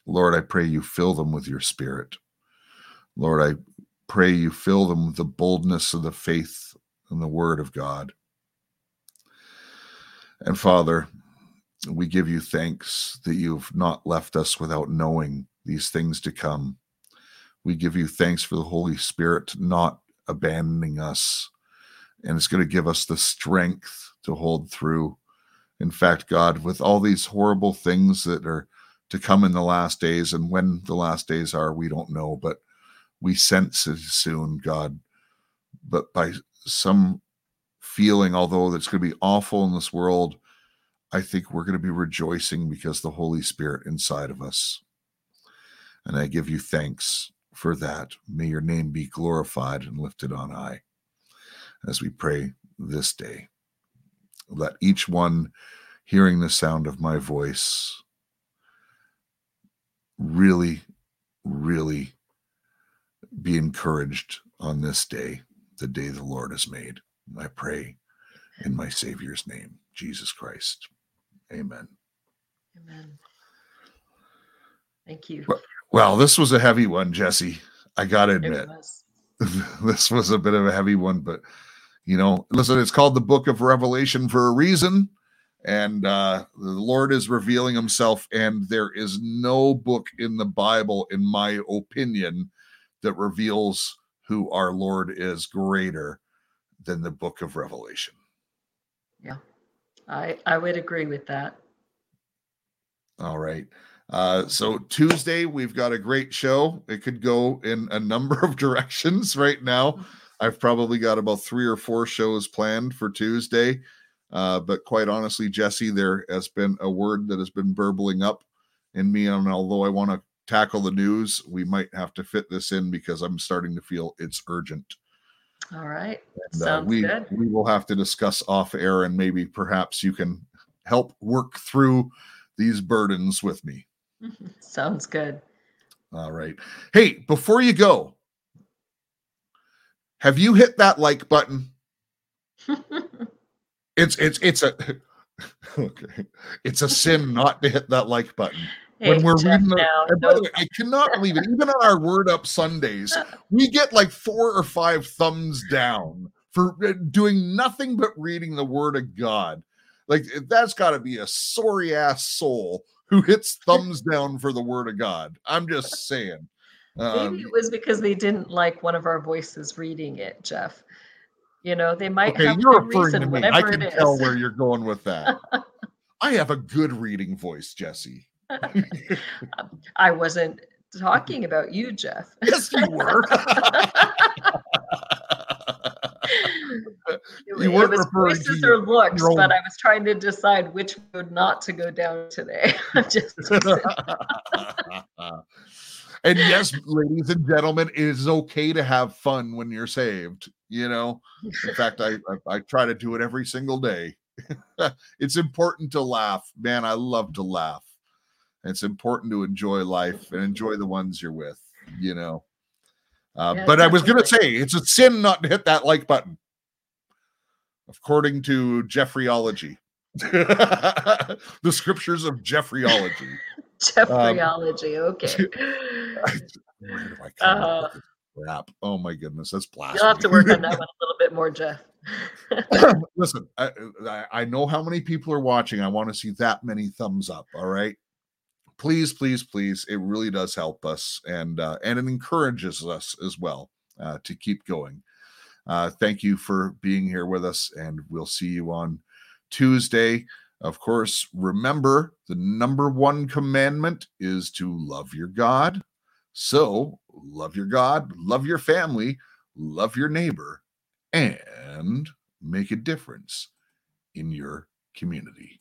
Lord, I pray you fill them with your spirit. Lord, I pray you fill them with the boldness of the faith and the word of God. And Father, we give you thanks that you've not left us without knowing these things to come. We give you thanks for the Holy Spirit not abandoning us. And it's going to give us the strength to hold through. In fact, God, with all these horrible things that are to come in the last days, and when the last days are, we don't know, but we sense it soon, God. But by some feeling, although that's going to be awful in this world, I think we're going to be rejoicing because the Holy Spirit inside of us. And I give you thanks for that. May your name be glorified and lifted on high as we pray this day. Let each one hearing the sound of my voice really, really be encouraged on this day, the day the Lord has made. I pray in my Savior's name, Jesus Christ. Amen. Amen. Thank you. Well, well this was a heavy one, Jesse. I got to admit, was. This was a bit of a heavy one, but you know, listen, it's called the Book of Revelation for a reason. And uh, the Lord is revealing himself, and there is no book in the Bible, in my opinion, that reveals who our Lord is greater than the Book of Revelation. Yeah, I I would agree with that. All right. Uh, so Tuesday, we've got a great show. It could go in a number of directions right now. I've probably got about three or four shows planned for Tuesday. Uh, but quite honestly, Jesse, there has been a word that has been burbling up in me. And although I want to tackle the news, we might have to fit this in because I'm starting to feel it's urgent. All right. That sounds uh, we, good. We will have to discuss off air, and maybe perhaps you can help work through these burdens with me. Sounds good. All right. Hey, before you go, have you hit that like button? It's, it's, it's a, okay. It's a sin not to hit that like button. Hey, when we're reading, our, and by the way, I cannot believe it. Even on our Word Up Sundays, we get like four or five thumbs down for doing nothing but reading the Word of God. Like, that's got to be a sorry ass soul who hits thumbs down for the Word of God. I'm just saying. Um, Maybe it was because they didn't like one of our voices reading it, Jeff. You know, they might okay, have you're referring reason, to me. I can tell where you're going with that. I have a good reading voice, Jesse. I wasn't talking about you, Jeff. Yes, you were. You weren't it was voices or looks, own... but I was trying to decide which road not to go down today. Just And yes, ladies and gentlemen, it is okay to have fun when you're saved. You know, in fact, I I, I try to do it every single day. It's important to laugh, man. I love to laugh. It's important to enjoy life and enjoy the ones you're with, you know. Uh, yeah, but I was going to say, it's a sin not to hit that like button, according to Jeffreyology. The scriptures of Jeffreyology. Jeffreyology, um, okay. Where do I come uh, up with this crap? Oh my goodness, that's blasphemy. You'll have to work on that one a little bit more, Jeff. Listen, I, I, I know how many people are watching. I want to see that many thumbs up, all right? Please, please, please. It really does help us, and uh, and it encourages us as well uh, to keep going. Uh, thank you for being here with us, and we'll see you on Tuesday. Of course, remember, the number one commandment is to love your God. So love your God, love your family, love your neighbor, and make a difference in your community.